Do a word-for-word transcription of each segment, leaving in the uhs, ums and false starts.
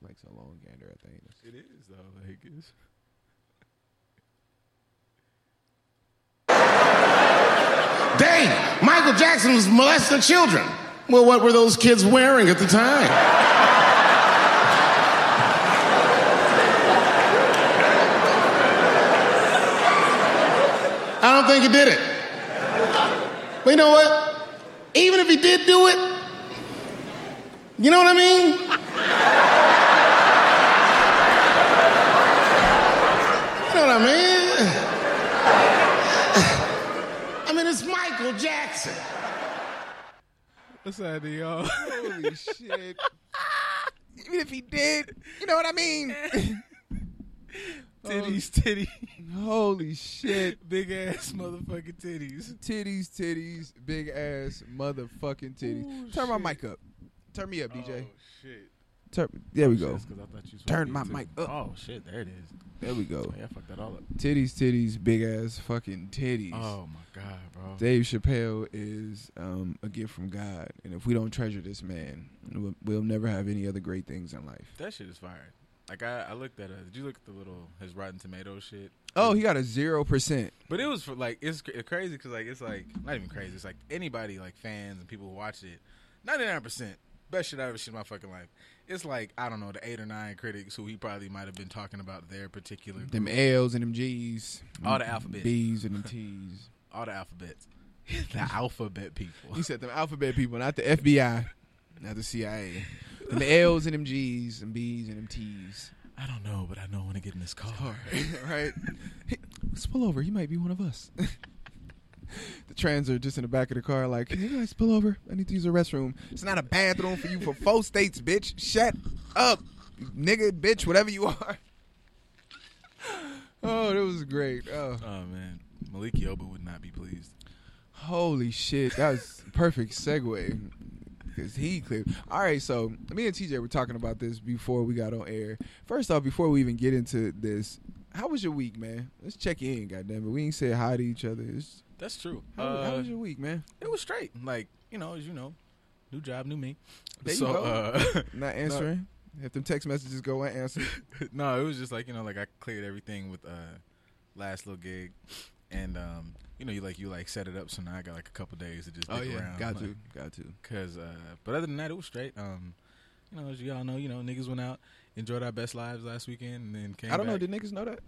like Mike's a lone gander at the anus. It is though, like it's dang, Michael Jackson was molesting children. Well, what were those kids wearing at the time? I don't think he did it. But you know what? Even if he did do it, you know what I mean? You know what I mean? I mean, it's Michael Jackson. What's that, y'all? Holy shit. Even if he did, you know what I mean? Titties, titties. Holy shit. Big ass motherfucking titties. Titties, titties, big ass motherfucking titties. Ooh, Turn shit. my mic up. Turn me up, D J. Oh, shit. Tur- there we go. Shit, Turn my too. mic up. Oh, shit. There it is. There we go. Yeah, I fucked that all up. Titties, titties, big ass fucking titties. Oh, my God, bro. Dave Chappelle is um, a gift from God. And if we don't treasure this man, we'll, we'll never have any other great things in life. That shit is fire. Like, I, I looked at a, did you look at the little, his Rotten Tomatoes shit? Oh, he got a zero percent. But it was, for like, it's, it's crazy because, like, it's, like, not even crazy. It's, like, anybody, like, fans and people who watch it, ninety-nine percent, best shit I ever seen in my fucking life. It's, like, I don't know, the eight or nine critics who he probably might have been talking about their particular group. Them L's and them G's. All the alphabet. B's and them T's. All the alphabets. The alphabet people. He said them alphabet people, not the F B I, not the C I A. And the L's and them G's and B's and them T's. I don't know, but I know I want to get in this car. Right? Hey, let's pull over. He might be one of us. The trans are just in the back of the car like, hey, guys, pull over. I need to use a restroom. It's not a bathroom for you for four states, bitch. Shut up, nigga, bitch, whatever you are. Oh, that was great. Oh, oh man. Malik Yoba would not be pleased. Holy shit. That was perfect segue. Because he cleared. All right, so me and T J were talking about this before we got on air. First off, before we even get into this, how was your week, man? Let's check in, goddammit. We ain't said hi to each other. It's, That's true. How, uh, how was your week, man? It was straight. Like, you know, as you know, new job, new me. There so, you go. Uh, Not answering? No. If them text messages go, I answer. No, it was just like, you know, like I cleared everything with uh, last little gig. And, um, you know, you like you like set it up, so now I got like a couple days to just dig oh, yeah. around. Got like, to, got to. Cause, uh, but other than that, it was straight. Um, you know, as you all know, you know, niggas went out, enjoyed our best lives last weekend, and then came. I don't back. know. Did niggas know that?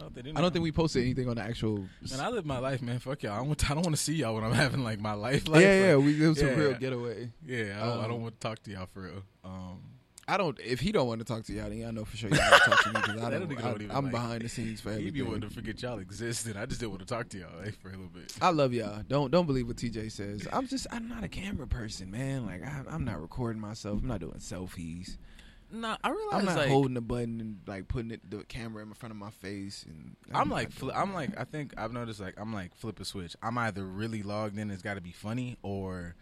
Oh, they didn't I don't know. think we posted anything on the actual. And I live my life, man. Fuck y'all. I don't, I don't want to see y'all when I'm having like my life. life. Yeah, yeah. Like, we, it was yeah, a real getaway. Yeah, I don't, um, I don't want to talk to y'all for real. Um, I don't. If he don't want to talk to y'all, then y'all know for sure y'all want to talk to me because I don't. I, don't I, I'm like, behind the scenes for everything. He'd be wanting to forget y'all existed. I just didn't want to talk to y'all like, for a little bit. I love y'all. Don't don't believe what T J says. I'm just. I'm not a camera person, man. Like I, I'm not recording myself. I'm not doing selfies. No, nah, I realize I'm not like, holding the button and like putting it, the camera in front of my face. And I'm, I'm like, fl- I'm like, I think I've noticed like I'm like flip a switch. I'm either really logged in. It's got to be funny or.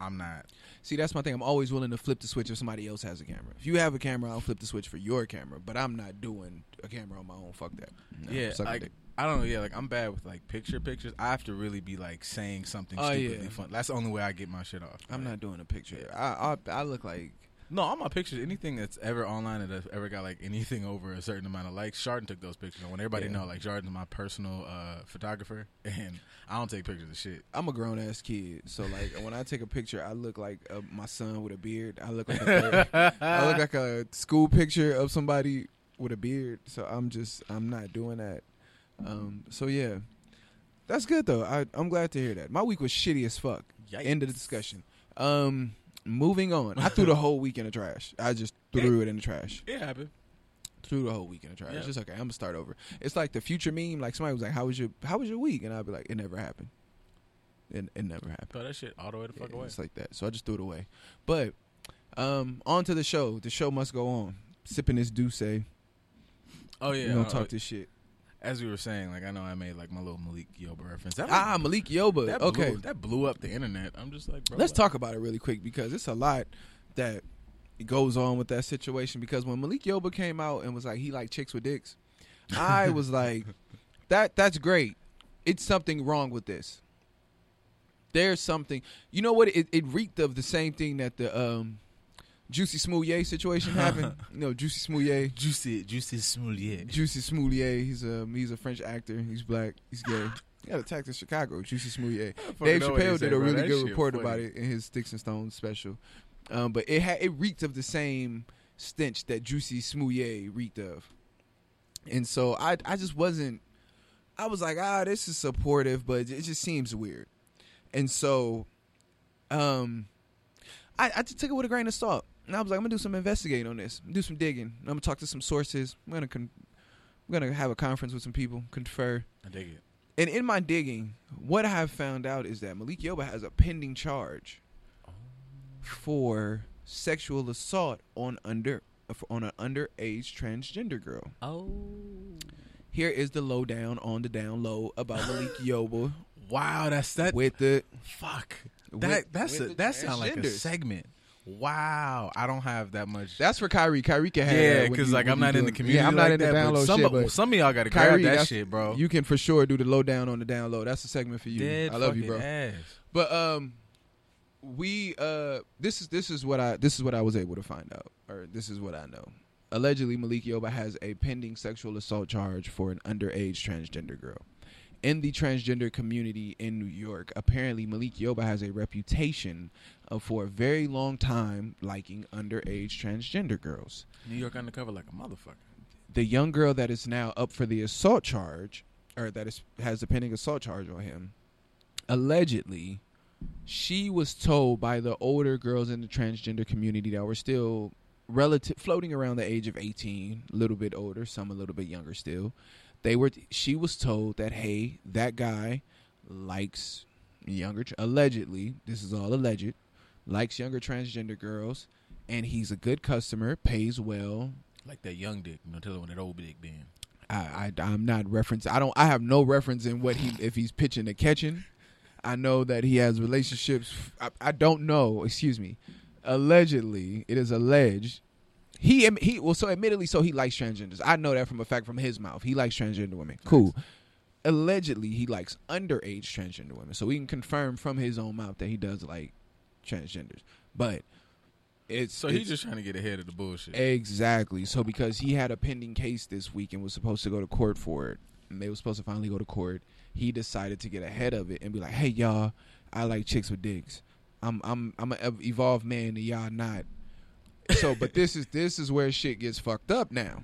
I'm not. See, that's my thing. I'm always willing to flip the switch if somebody else has a camera. If you have a camera, I'll flip the switch for your camera. But I'm not doing a camera on my own. Fuck that. No, yeah, like, I don't know. Yeah, like I'm bad with like picture pictures. I have to really be like saying something oh, stupidly yeah. fun. That's the only way I get my shit off. I'm right? not doing a picture. I, I I look like no. All my pictures, anything that's ever online that I've ever got like anything over a certain amount of likes. Chardon took those pictures. I want everybody yeah. to know like Chardon's my personal uh, photographer and. I don't take pictures of shit. I'm a grown-ass kid, so, like, when I take a picture, I look like a, my son with a beard. I look like a, I look like a school picture of somebody with a beard, so I'm just, I'm not doing that. Um, so, yeah. That's good, though. I, I'm glad to hear that. My week was shitty as fuck. Yikes. End of the discussion. Um, moving on. I threw the whole week in the trash. I just threw it, it in the trash. It happened. Through the whole week in the trash. Yeah. It's just okay. I'm gonna start over. It's like the future meme. Like somebody was like, "How was your How was your week?" And I'd be like, "It never happened. It, it never happened." Throw that shit all the way the fuck yeah, away. It's like that. So I just threw it away. But um, on to the show. The show must go on. Sipping this Douce. Oh yeah. We don't talk this shit. As we were saying, like I know I made like my little Malik Yoba reference. That ah, was, Malik Yoba. That blew, okay, that blew up the internet. I'm just like, bro, let's what? talk about it really quick because it's a lot that. Goes on with that situation because when Malik Yoba came out and was like he like chicks with dicks, I was like, that that's great. It's something wrong with this. There's something, you know what? It, it reeked of the same thing that the um Jussie Smollett situation happened. You know, Jussie Smollett. Jussie, Jussie Smollett. Jussie Smollett. He's a he's a French actor. He's black. He's gay. He got attacked in Chicago. Jussie Smollett. Dave Chappelle did a really bro, good report funny. about it in his Sticks and Stones special. Um, but it ha- it reeked of the same stench that Jussie Smollett reeked of, and so I I just wasn't. I was like, ah, this is supportive, but it just seems weird, and so, um, I, I just took it with a grain of salt. And I was like, I'm gonna do some investigating on this, do some digging. I'm gonna talk to some sources. I'm gonna, con- I'm gonna have a conference with some people, confer. I dig it. And in my digging, what I have found out is that Malik Yoba has a pending charge oh. for sexual assault on under on an underage transgender girl. Oh. Here is the lowdown on the down low about Malik Yoba. Wow, that's that with the fuck. That with, that's with a, that sounds like a segment. Wow, I don't have that much. That's for Kyrie. Kyrie can have. Yeah, because like I'm not doing, in the community. Yeah, I'm not like in that, the down low some, shit. But some of y'all got to grab that shit, bro. You can for sure do the lowdown on the down low. That's a segment for you. Dead I love you, bro. Ass. But um, we uh, this is this is what I this is what I was able to find out, or this is what I know. Allegedly, Malik Yoba has a pending sexual assault charge for an underage transgender girl. In the transgender community in New York, apparently Malik Yoba has a reputation of, for a very long time, liking underage transgender girls. New York undercover like a motherfucker. The young girl that is now up for the assault charge, or that is, has a pending assault charge on him, allegedly, she was told by the older girls in the transgender community that were still relative, floating around the age of eighteen, a little bit older, some a little bit younger still, They were. She was told that, hey, that guy likes younger, allegedly, this is all alleged, likes younger transgender girls, and he's a good customer, pays well. Like that young dick, you know, tell her when that old dick been. I, I, I'm not referencing. I don't. I have no reference in what he, if he's pitching or catching. I know that he has relationships. I, I don't know. Excuse me. Allegedly, it is alleged. He he well so admittedly so he likes transgenders. I know that from a fact from his mouth. He likes transgender women. Cool. Nice. Allegedly he likes underage transgender women. So we can confirm from his own mouth that he does like transgenders. But it's So it's, he's just trying to get ahead of the bullshit. Exactly. So because he had a pending case this week and was supposed to go to court for it, and they were supposed to finally go to court, he decided to get ahead of it and be like, "Hey y'all, I like chicks with dicks. I'm I'm I'm an evolved man and y'all not." So, but this is this is where shit gets fucked up now.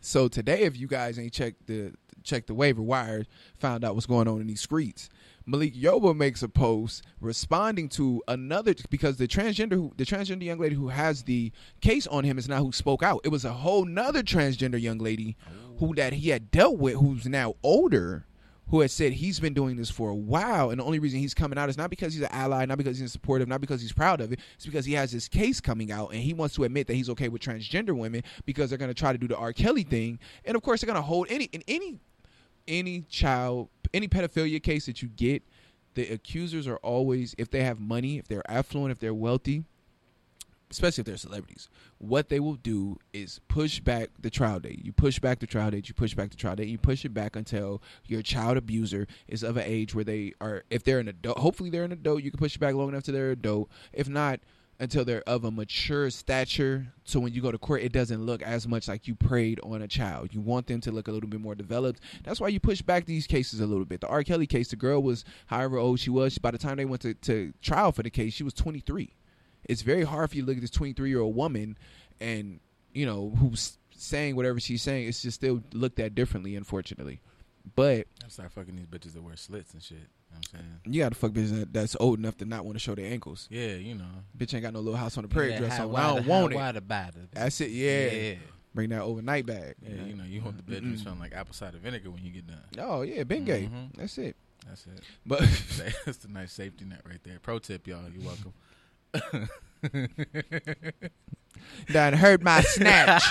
So today, if you guys ain't checked the checked the waiver wire, found out what's going on in these streets, Malik Yoba makes a post responding to another because the transgender who, the transgender young lady who has the case on him is not who spoke out. It was a whole nother transgender young lady who that he had dealt with, who's now older, who has said he's been doing this for a while, and the only reason he's coming out is not because he's an ally, not because he's supportive, not because he's proud of it. It's because he has this case coming out, and he wants to admit that he's okay with transgender women because they're going to try to do the R. Kelly thing. And, of course, they're going to hold any in any any child, any pedophilia case that you get, the accusers are always, if they have money, if they're affluent, if they're wealthy, especially if they're celebrities, what they will do is push back the trial date. You push back the trial date. You push back the trial date. You push it back until your child abuser is of an age where they are, if they're an adult, hopefully they're an adult, you can push it back long enough till they're an adult. If not, until they're of a mature stature. So when you go to court, it doesn't look as much like you preyed on a child. You want them to look a little bit more developed. That's why you push back these cases a little bit. The R. Kelly case, the girl was however old she was. By the time they went to, to trial for the case, she was twenty-three. It's very hard for you to look at this twenty-three-year-old woman and, you know, who's saying whatever she's saying. It's just still looked at differently, unfortunately. But I start fucking these bitches that wear slits and shit. You know what I'm saying? You got to fuck bitches that, that's old enough to not want to show their ankles. Yeah, you know. Bitch ain't got no Little House on the Prairie yeah, dress high, on. Wide, I don't want it. Wide, wide, that's it, yeah. yeah. Bring that overnight bag. Yeah, yeah. You know, you want the bedroom mm-hmm. something like apple cider vinegar when you get done. Oh, yeah, Bengay. Mm-hmm. That's it. That's it. But that's the nice safety net right there. Pro tip, y'all. You're welcome. Done heard my snatch.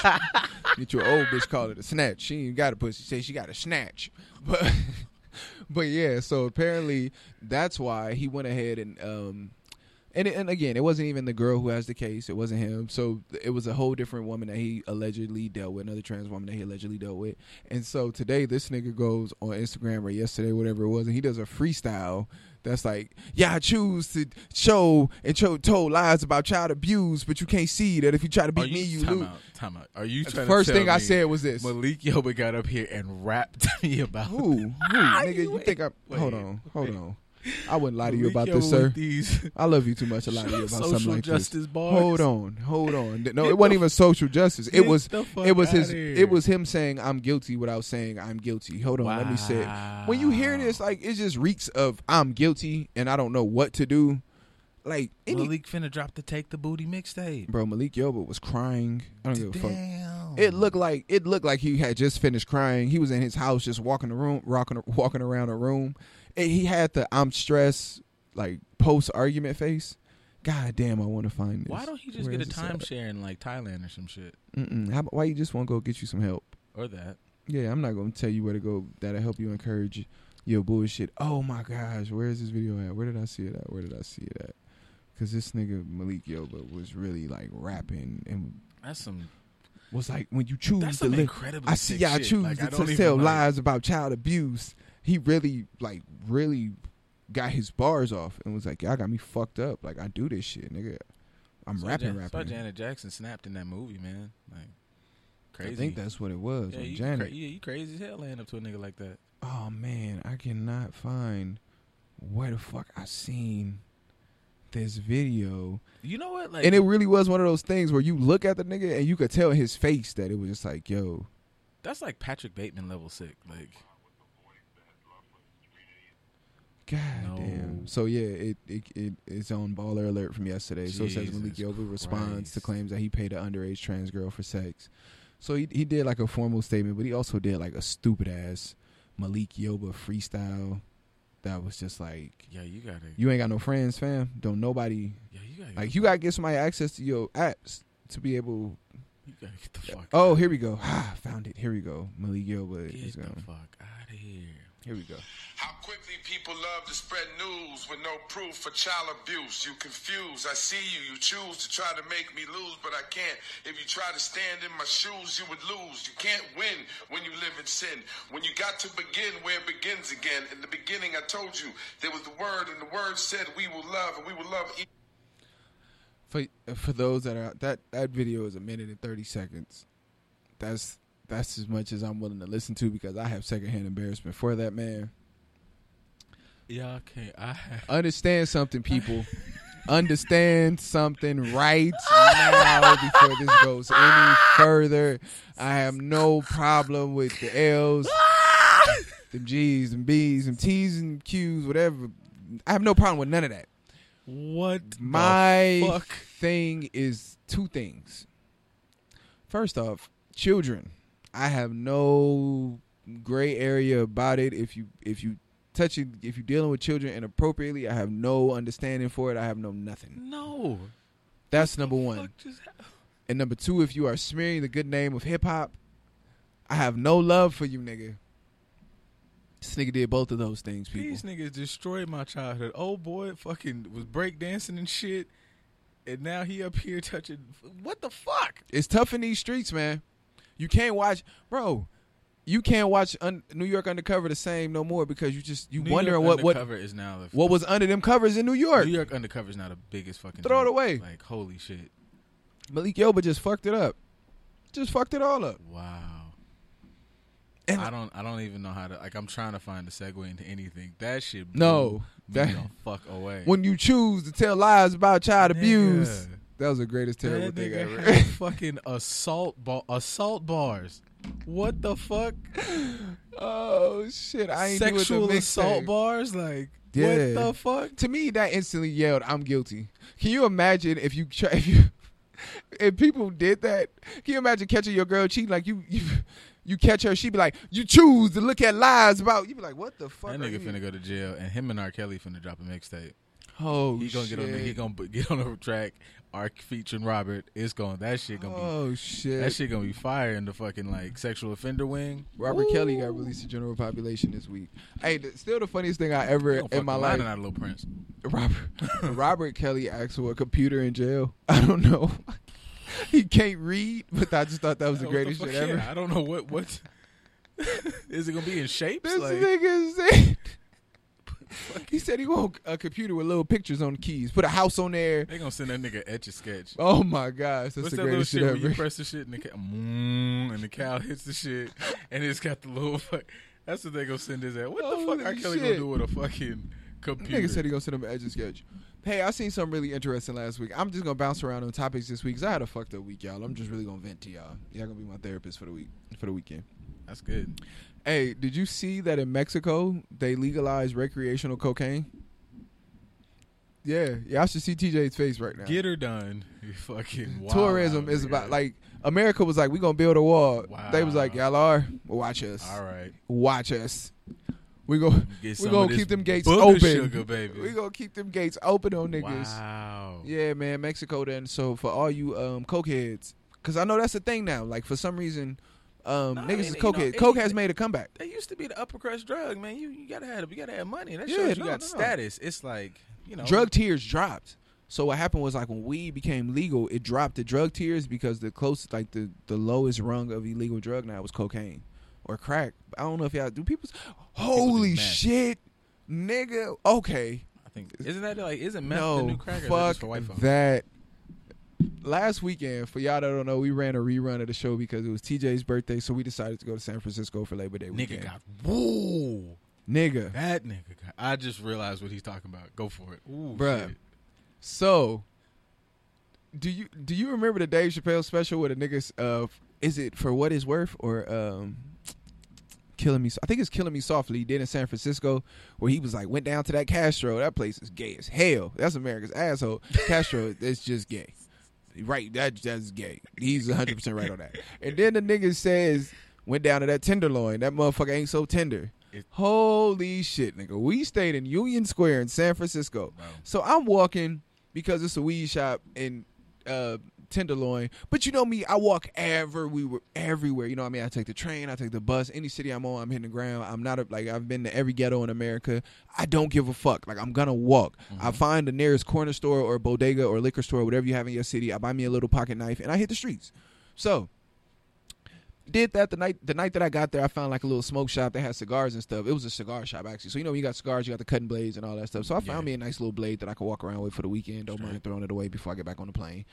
Get your old bitch call it a snatch. She ain't got a pussy. Say she got a snatch. But but yeah, so apparently that's why he went ahead and um And and again, it wasn't even the girl who has the case. It wasn't him. So it was a whole different woman that he allegedly dealt with, another trans woman that he allegedly dealt with. And so today, this nigga goes on Instagram or yesterday, whatever it was, and he does a freestyle that's like, yeah, I choose to show and show, told lies about child abuse, but you can't see that if you try to beat you, me, you time lose. Out, time out. Are you trying first to thing I said was this. Malik Yoba got up here and rapped me about who? Who? Nigga, you think I... Wait, hold on. Hold wait. on. I wouldn't lie to you about this, sir. I love you too much to lie to you about something like this. Hold on, hold on. No, it wasn't even social justice. It was, it was his, it was him saying I'm guilty without saying I'm guilty. Hold on, let me say it. When you hear this, like it just reeks of I'm guilty and I don't know what to do. Like any, Malik finna drop the Take the Booty mixtape, bro. Malik Yoba was crying. I don't give a fuck. It looked like it looked like he had just finished crying. He was in his house, just walking the room, rocking, walking around the room. And he had the I'm stressed like post argument face. God damn, I want to find this. Why don't he just Where get a timeshare in like Thailand or some shit? Mm-mm. How, why you just want to go get you some help or that? Yeah, I'm not gonna tell you where to go. That'll help you encourage your bullshit. Oh my gosh, where is this video at? Where did I see it at? Where did I see it at? Because this nigga Malik Yoba was really like rapping and that's some. Was like when you choose to live. I see y'all shit. choose like, to, to tell like, lies about child abuse. He really, like, really got his bars off and was like, y'all got me fucked up. Like, I do this shit, nigga. I'm so rapping, Jan- rapping. I saw Janet Jackson snapped in that movie, man. Like, crazy. I think that's what it was. Yeah, you, Janet. Cra- yeah, you crazy as hell laying up to a nigga like that. Oh, man. I cannot find where the fuck I seen this video. You know what? Like, and it really was one of those things where you look at the nigga and you could tell his face that it was just like, yo. That's like Patrick Bateman level sick. Like. God no. damn. So, yeah, it, it it it's on Baller Alert from yesterday. Jesus so, it says Malik Yoba responds to claims that he paid an underage trans girl for sex. So, he he did, like, a formal statement, but he also did, like, a stupid-ass Malik Yoba freestyle that was just like, yeah, you gotta. You ain't got no friends, fam. Don't nobody. Yeah, you gotta. Like, you gotta get somebody access to your apps to be able. You gotta get the fuck oh, out. Oh, here we go. Ah, found it. Here we go. Malik Yoba get is going. Get the fuck out of here. Here we go. How quickly people love to spread news with no proof for child abuse. You confuse. I see you. You choose to try to make me lose, but I can't. If you try to stand in my shoes, you would lose. You can't win when you live in sin. When you got to begin where it begins again. In the beginning, I told you there was the word, and the word said we will love, and we will love each. For for those that are that that video is a minute and thirty seconds. That's. That's as much as I'm willing to listen to because I have secondhand embarrassment for that man. Yeah, okay. I have. Understand something, people. Understand something right now before this goes any further. I have no problem with the L's, them G's, them B's, them T's and Q's, whatever. I have no problem with none of that. What my the fuck? thing is two things. First off, children. I have no gray area about it. If you if you touch it, if you're dealing with children inappropriately, I have no understanding for it. I have no nothing. No, that's number one. And number two, if you are smearing the good name of hip hop, I have no love for you, nigga. This nigga did both of those things, people. These niggas destroyed my childhood. Oh boy, fucking was breakdancing and shit, and now he up here touching. What the fuck? It's tough in these streets, man. You can't watch, bro. You can't watch un- New York Undercover the same no more because you just you New wondering York what what is now the f- what was under them covers in New York. New York Undercover is now the biggest fucking throw it joke. away. Like holy shit, Malik Yoba just fucked it up. Just fucked it all up. Wow. And I don't I don't even know how to like I'm trying to find a segue into anything. That shit no blew, that fuck away. When you choose to tell lies about child Nigga. abuse. That was the greatest terrible that thing ever. Had fucking assault ba- assault bars. What the fuck? Oh shit! I ain't sexual the assault thing. bars. Like yeah. what the fuck? To me, that instantly yelled, "I'm guilty." Can you imagine if you try, if, you, if people did that? Can you imagine catching your girl cheating? Like you, you, you catch her, she be like, "You choose to look at lies about." You be like, "What the fuck?" That nigga finna go to jail, and him and R. Kelly finna drop a mixtape. Oh, he gonna shit. Get on the, he gonna get on the track. Our featuring Robert is going. That shit gonna oh, be. Oh shit! That shit gonna be fire in the fucking like sexual offender wing. Robert Ooh. Kelly got released to general population this week. Hey, th- still the funniest thing I ever don't in my life. Out of Little Prince. Robert Robert Kelly asked for a computer in jail. I don't know. He can't read, but I just thought that was the greatest the shit yeah, ever. I don't know what what is it gonna be in shapes. This like, nigga is. He said he want a computer with little pictures on the keys. Put a house on there. They gonna send that nigga Etch a Sketch. Oh my gosh, that's What's the that greatest little shit, shit ever. Where you press the shit and the cow, and the cow hits the shit, and it's got the little. Fuck, that's what they gonna send his at. What oh, the fuck? R. Kelly shit. Gonna do with a fucking computer? That nigga said he gonna send him an Etch a Sketch. Hey, I seen something really interesting last week. I'm just gonna bounce around on topics this week because I had a fucked up week, y'all. I'm just really gonna vent to y'all. Y'all gonna be my therapist for the week, for the weekend. That's good. Hey, did you see that in Mexico they legalized recreational cocaine? Yeah, y'all should see T J's face right now. Get her done. You fucking wild. Tourism is about like America was like we gonna build a wall. Wow. They was like y'all are watch us. All right, watch us. We go. We gonna keep them gates open. Sugar, baby. We gonna keep them gates open on niggas. Wow. Yeah, man, Mexico. Then so for all you um cokeheads, because I know that's the thing now. Like for some reason. Um, no, niggas I mean, is cokehead. Coke has made a comeback. That used to be the upper crust drug, man. You you gotta have you gotta have money. That yeah, shows you no, got no. status. It's like you know, drug tiers dropped. So what happened was like when weed became legal, it dropped the drug tiers because the closest, like the, the lowest rung of illegal drug now was cocaine or crack. I don't know if y'all do people. Holy people shit, nigga. Okay, I think isn't that like isn't meth no, the new crack? Or fuck for white that. Last weekend, for y'all that don't know, we ran a rerun of the show because it was T J's birthday, so we decided to go to San Francisco for Labor Day weekend. Nigga got woo, nigga. That nigga got. I just realized what he's talking about. Go for it, ooh, bruh. Shit. So, do you do you remember the Dave Chappelle special where the niggas? Uh, is it For What It's Worth or um, Killing Me? I think it's Killing Me Softly. He did in San Francisco where he was like went down to that Castro. That place is gay as hell. That's America's asshole. Castro, it's just gay. Right, that, that's gay. He's one hundred percent right on that. And then the nigga says, went down to that Tenderloin. That motherfucker ain't so tender. It, Holy shit, nigga. We stayed in Union Square in San Francisco. Wow. So I'm walking because it's a weed shop in uh, Tenderloin. But you know me, I walk ever, we were everywhere. You know what I mean? I take the train. I take the bus. Any city I'm on, I'm hitting the ground. I'm not, a, like, I've been to every ghetto in America. I don't give a fuck. Like, I'm going to walk. Mm-hmm. I find the nearest corner store or bodega or liquor store, whatever you have in your city. I buy me a little pocket knife, and I hit the streets. So, did that the night the night that I got there, I found, like, a little smoke shop that had cigars and stuff. It was a cigar shop, actually. So, you know, when you got cigars, you got the cutting blades and all that stuff. So, I found yeah. me a nice little blade that I could walk around with for the weekend. Don't Straight. mind throwing it away before I get back on the plane.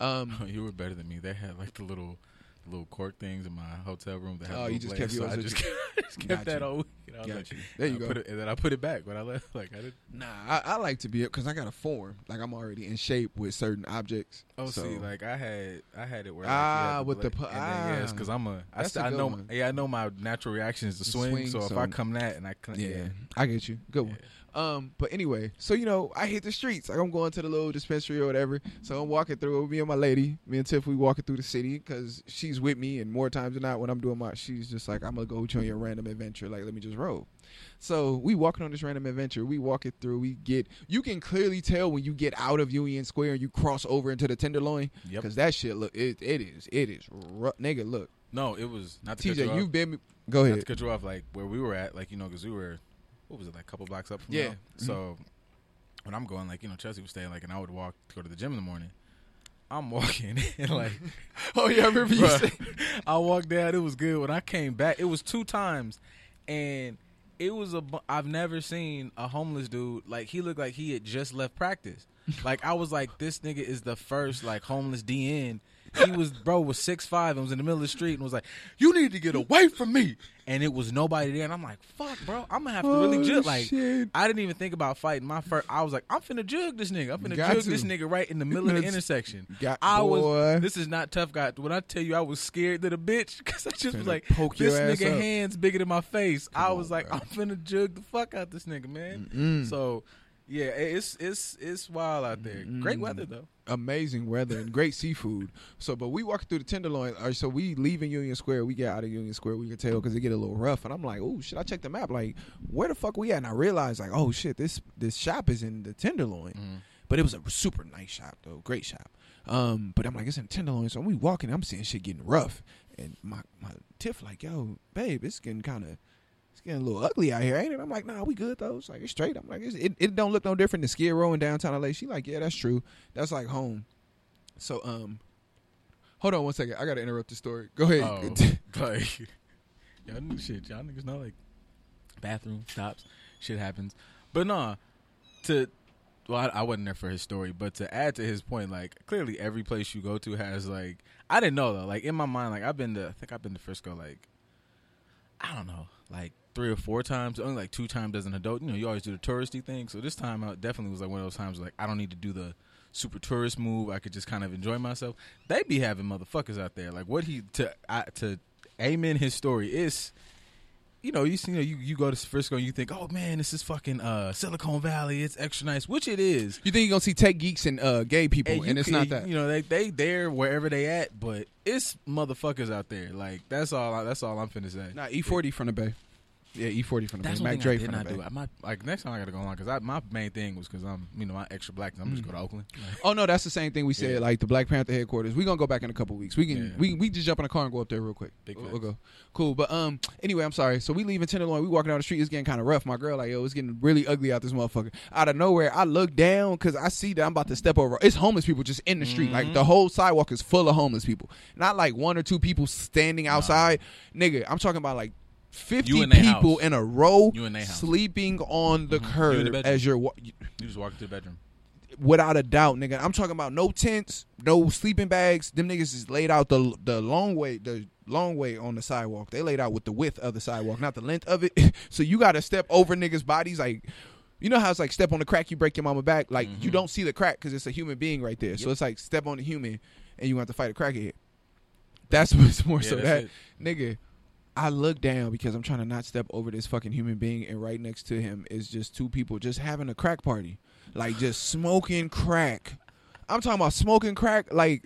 Um, oh, you were better than me. They had like the little, little cork things in my hotel room. That had oh, you just blades, kept yours. So I just kept, I just kept that all week. You know, like, you. There you I go. Put it, and then I put it back when I left. Like I didn't. Nah, I, I like to be up because I got a form. Like I'm already in shape with certain objects. Oh, so. see, like I had, I had it where like, ah the with the pu- and ah then, yes, because I'm a I, st- a I know one. yeah I know my natural reaction is to swing, swing. So, so if I come that and I clean, yeah, yeah, I get you. Good yeah. one. Um, but anyway, so, you know, I hit the streets. Like, I'm going to the little dispensary or whatever. So I'm walking through with me and my lady. Me and Tiff, we walking through the city because she's with me. And more times than not, when I'm doing my, she's just like, I'm going to go with you on your random adventure. Like, let me just roll. So we walking on this random adventure. We walk it through. We get, you can clearly tell when you get out of Union Square and you cross over into the Tenderloin. Yep. Because that shit, look, it, it is, it is rough. Nigga, look. No, it was, not to T J, cut you off. You've been, go ahead. Not to cut you off, like, where we were at, like, you know, because we were. What was it, like a couple blocks up from yeah. now? So mm-hmm. when I'm going, like, you know, Chelsea was staying, like, and I would walk to go to the gym in the morning. I'm walking and, like, oh, yeah, I remember you said. I walked down. It was good. When I came back, it was two times. And it was a, I've never seen a homeless dude, like, he looked like he had just left practice. Like, I was like, this nigga is the first, like, homeless D N. He was, bro, was six five and was in the middle of the street and was like, you need to get away from me. And it was nobody there. And I'm like, fuck, bro, I'm going to have to really oh, jug. Like, shit. I didn't even think about fighting my first. I was like, I'm finna jug this nigga. I'm finna Got jug to. this nigga right in the middle of the intersection. Got, I was, boy. This is not tough, guy. When I tell you I was scared to the bitch, because I just finna was like, poke this nigga up. Hands bigger than my face. Come I was on, like, bro. I'm finna jug the fuck out this nigga, man. Mm-mm. So. Yeah, it's it's it's wild out there. Great mm. weather though. Amazing weather and great seafood. So, but we walking through the Tenderloin. Right, so we leaving Union Square. We get out of Union Square. We can tell because it get a little rough. And I'm like, oh shit! I checked the map. Like, where the fuck we at? And I realized like, oh shit, this this shop is in the Tenderloin. Mm. But it was a super nice shop though, great shop. Um, but I'm like, it's in Tenderloin. So we walking, I'm seeing shit getting rough. And my my Tiff like, yo, babe, it's getting kind of. It's getting a little ugly out here, ain't it? I'm like, nah, we good, though. It's like, it's straight. I'm like, it's, it, it don't look no different than Skid Row in downtown L A. She like, yeah, that's true. That's like home. So, um, hold on one second. I got to interrupt the story. Go ahead. Oh, like, y'all knew shit. Y'all niggas know, like, bathroom stops. Shit happens. But, nah, to, well, I, I wasn't there for his story, but to add to his point, like, clearly every place you go to has, like, I didn't know, though. Like, in my mind, like, I've been to, I think I've been to Frisco, like, I don't know, like, three or four times, only like two times as an adult. You know, you always do the touristy thing. So this time I definitely was like one of those times where, like, I don't need to do the super tourist move. I could just kind of enjoy myself. They be having motherfuckers out there. Like what he, to I, to amen his story is, you know, you see, you, know, you, you go to Frisco and you think, oh man, this is fucking uh, Silicon Valley. It's extra nice, which it is. You think you're going to see tech geeks and uh, gay people and, and it's could, not that. You know, they they there wherever they at, but it's motherfuckers out there. Like that's all, I, that's all I'm finna say. Nah, E forty yeah. from the Bay. Yeah, E forty from the That's Mac Dre from the Bay. I might, like next time I gotta go on because my main thing was because I'm you know my extra black and I'm mm. just go to Oakland. Like, oh no, that's the same thing we said. Yeah. Like the Black Panther headquarters. We are gonna go back in a couple weeks. We can yeah. we we just jump in a car and go up there real quick. Big we'll, we'll go. Cool. But um anyway, I'm sorry. So we leave in Tenderloin. We walking down the street. It's getting kind of rough. My girl like yo, it's getting really ugly out this motherfucker. Out of nowhere, I look down because I see that I'm about to step over. It's homeless people just in the street. Mm-hmm. Like the whole sidewalk is full of homeless people. Not like one or two people standing outside. Nah. Nigga, I'm talking about like. fifty people house. in a row sleeping on the mm-hmm. curb you the as you're wa- you just walk to the bedroom without a doubt, nigga. I'm talking about no tents, no sleeping bags. Them niggas is laid out the the long way, the long way on the sidewalk. They laid out with the width of the sidewalk, not the length of it. So you got to step over niggas' bodies, like you know how it's like step on the crack, you break your mama back. Like mm-hmm. you don't see the crack because it's a human being right there. Yep. So it's like step on the human, and you have to fight a crackhead. That's what's more yeah, so that it. nigga. I look down because I'm trying to not step over this fucking human being, and right next to him is just two people just having a crack party, like just smoking crack. I'm talking about smoking crack, like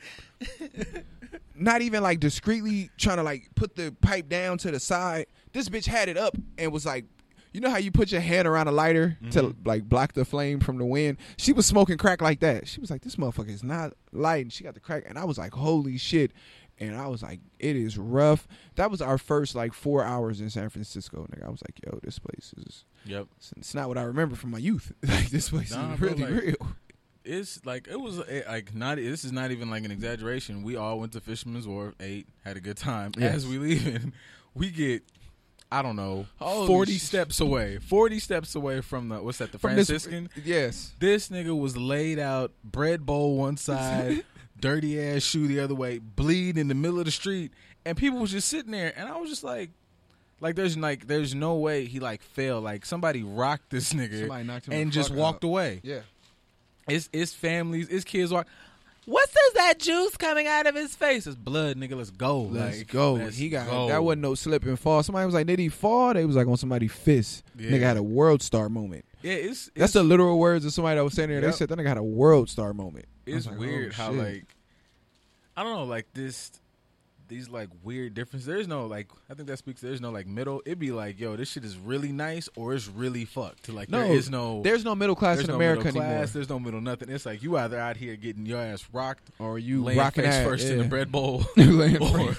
not even like discreetly trying to like put the pipe down to the side. This bitch had it up and was like, you know how you put your hand around a lighter mm-hmm. to like block the flame from the wind? She was smoking crack like that. She was like, this motherfucker is not lighting. She got the crack, and I was like, holy shit. And I was like, it is rough. That was our first, like, four hours in San Francisco. Nigga, I was like, yo, this place is... Yep. It's not what I remember from my youth. Like, this place nah, is really bro, like, real. It's, like, it was, it, like, not... This is not even, like, an exaggeration. We all went to Fisherman's Wharf, ate, had a good time. Yes. As we leaving, we get, I don't know, Holy forty sh- steps away. forty steps away from the... What's that, the from Franciscan? This, yes. This nigga was laid out, bread bowl one side... dirty ass shoe the other way, bleed in the middle of the street, and people was just sitting there, and I was just like, like there's like there's no way he like fell, like somebody rocked this nigga, somebody knocked him and just walked out. Away. Yeah, it's it's families, it's kids walk. What does that juice coming out of his face? It's blood, nigga. Let's go, let's like, go. Let's he got go. That wasn't no slip and fall. Somebody was like, did he fall? They was like on somebody's fist. Yeah. Nigga had a world star moment. Yeah, it's, it's that's the literal words of somebody that was standing there. Yep. They said that nigga had a world star moment. It's like, weird oh, how shit. like. I don't know, like this, these like weird differences. There's no like, I think that speaks. There's no like middle. It'd be like, yo, this shit is really nice or it's really fucked. Like no, there is no, there's no middle class in no America class, anymore. There's no middle nothing. It's like you either out here getting your ass rocked or you laying rocking face ass, first yeah. in the bread bowl. or,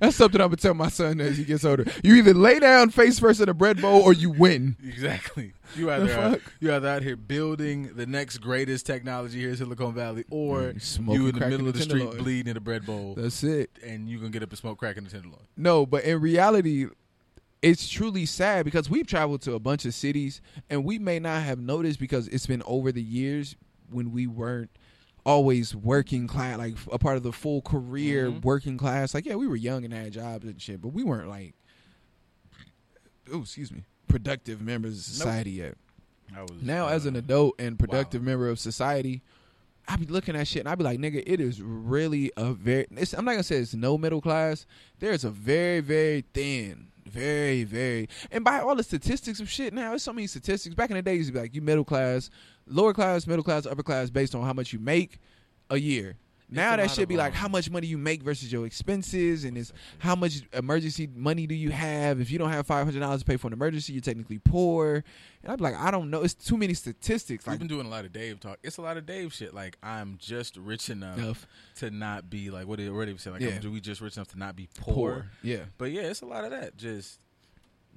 That's something I'm gonna tell my son as he gets older. You either lay down face first in a bread bowl or you win. Exactly. You either are, you either out here building the next greatest technology here in Silicon Valley, or mm, you in the middle of the street bleeding in a bread bowl. That's it. And you gonna get up and smoke crack in the Tenderloin. No, but in reality, it's truly sad because we've traveled to a bunch of cities and we may not have noticed because it's been over the years when we weren't always working class, like a part of the full career mm-hmm. working class. Like, yeah, we were young and had jobs and shit, but we weren't like, oh, excuse me, productive members of society nope. yet. I was, now, uh, as an adult and productive wow. member of society, I be looking at shit and I be like, nigga, it is really a very. It's, I'm not gonna say it's no middle class. There's a very, very thin Very, very. And by all the statistics of shit now, there's so many statistics. Back in the day, it used to be like, you middle class, lower class, middle class, upper class, based on how much you make a year. Now that should be like how much money you make versus your expenses, and it's how much emergency money do you have. If you don't have five hundred dollars to pay for an emergency, you're technically poor. And I'm like, I don't know. It's too many statistics. We've like, been doing a lot of Dave talk. It's a lot of Dave shit. Like, I'm just rich enough, enough. to not be like, what they already said. Like, yeah. do we just rich enough to not be poor? poor? Yeah. But yeah, it's a lot of that. Just,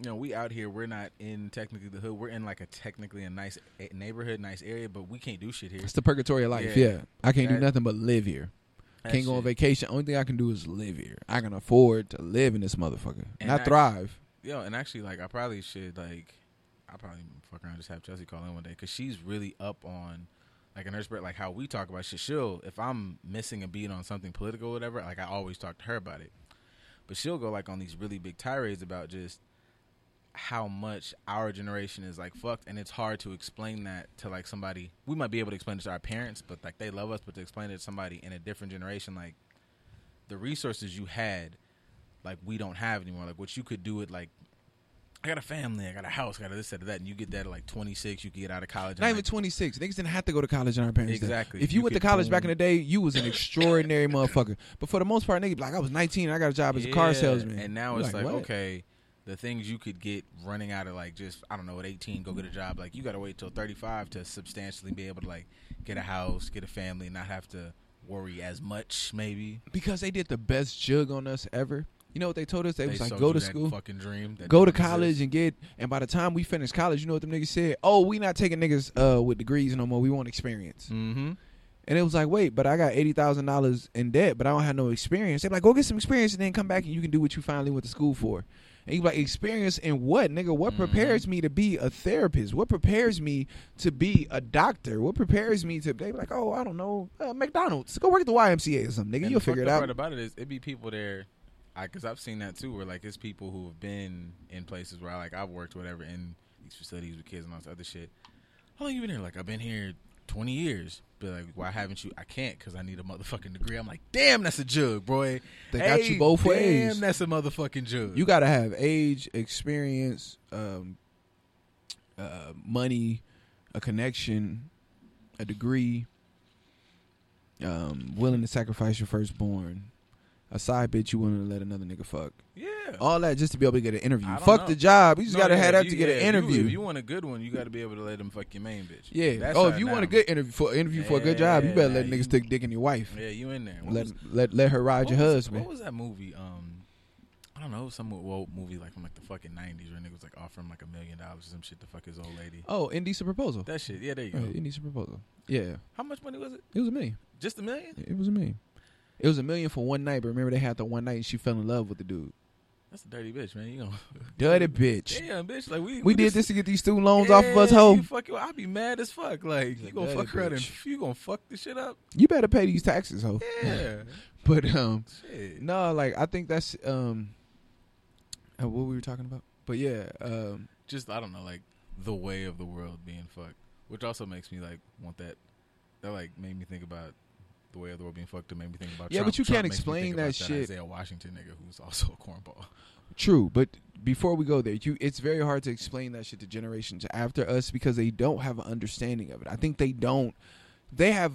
you know, we out here. We're not in technically the hood. We're in like a technically a nice neighborhood, nice area, but we can't do shit here. It's the purgatory of life. Yeah, yeah. I can't that, do nothing but live here. Can't shit. go on vacation. Only thing I can do is live here. I can afford to live in this motherfucker, and not I, thrive. Yo, and actually, like, I probably should like, I probably fuck around and just have Chelsea call in one day, because she's really up on like in her spirit, like how we talk about shit. She'll, if I'm missing a beat on something political or whatever, like I always talk to her about it, but she'll go like on these really big tirades about just how much our generation is like fucked, and it's hard to explain that to like somebody. We might be able to explain it to our parents, but like they love us, but to explain it to somebody in a different generation, like the resources you had, like we don't have anymore. Like what you could do, it like I got a family, I got a house, I got this, that, that, and you get that at like twenty-six, you can get out of college. Not even like, twenty-six. Niggas didn't have to go to college in our parents. Exactly. If you, you went to college boom. back in the day, you was an extraordinary motherfucker. But for the most part, nigga, like I was nineteen and I got a job as yeah, a car salesman. And now You're it's like, like okay, the things you could get running out of, like, just, I don't know, at eighteen, go get a job. Like, you got to wait till thirty-five to substantially be able to, like, get a house, get a family, and not have to worry as much, maybe. Because they did the best jug on us ever. You know what they told us? They, they was like, go to school, fucking dream, go to college, and get, and by the time we finish college, you know what them niggas said? Oh, we not taking niggas uh, with degrees no more. We want experience. Mm-hmm. And it was like, wait, but I got eighty thousand dollars in debt, but I don't have no experience. They're like, go get some experience and then come back and you can do what you finally went to school for. And you like, experience in what, nigga? What prepares me to be a therapist? What prepares me to be a doctor? What prepares me to be like, oh, I don't know, uh, McDonald's. Go work at the Y M C A or something, nigga. And you'll figure it out. The part about it is it be people there, because I've seen that too, where like it's people who have been in places where I, like I've worked whatever in these facilities with kids and all this other shit. How long you been here? Like I've been here twenty years. But like, why haven't you? I can't, because I need a motherfucking degree. I'm like, damn, that's a jug, boy. They hey, got you both damn, ways. Damn, that's a motherfucking jug. You got to have age, experience, um, uh, money, a connection, a degree, um, willing to sacrifice your firstborn, a side bitch you willing to let another nigga fuck. Yeah. All that just to be able to get an interview. Fuck know. the job. You just no, got to yeah, have that you, to get yeah, an interview. You, if you want a good one, you got to be able to let them fuck your main bitch. Yeah. That's oh, if you now. want a good interview for interview yeah, for a good job, you better yeah, let you, niggas stick dick in your wife. Yeah, you in there. Let, was, let let her ride your was, husband. What was that movie? Um, I don't know. Some old movie like from like the fucking nineties where niggas like offering like a million dollars or some shit to fuck his old lady. Oh, Indecent Proposal. That shit. Yeah, there you go. Right, Indecent Proposal. Yeah. How much money was it? It was a million. Just a million? It was a million. It was a million for one night, but remember they had the one night and she fell in love with the dude. That's a dirty bitch, man. You know, dirty bitch. Damn, bitch. Like we we, we did just, this to get these student loans yeah, off of us, hoe. You fuck you. I be mad as fuck. Like you gonna fuck bitch. her up and you gonna fuck this shit up. You better pay these taxes, hoe. Yeah. But um, shit. no, like I think that's um, what we were talking about. But yeah, um, just I don't know, like the way of the world being fucked, which also makes me like want that. That like made me think about. The way of the world being fucked, it made me think about yeah, Trump. But you Trump can't explain that, that shit. Isaiah Washington, nigga, who's also a cornball. True, but before we go there, you it's very hard to explain that shit to generations after us because they don't have an understanding of it. I think they don't. They have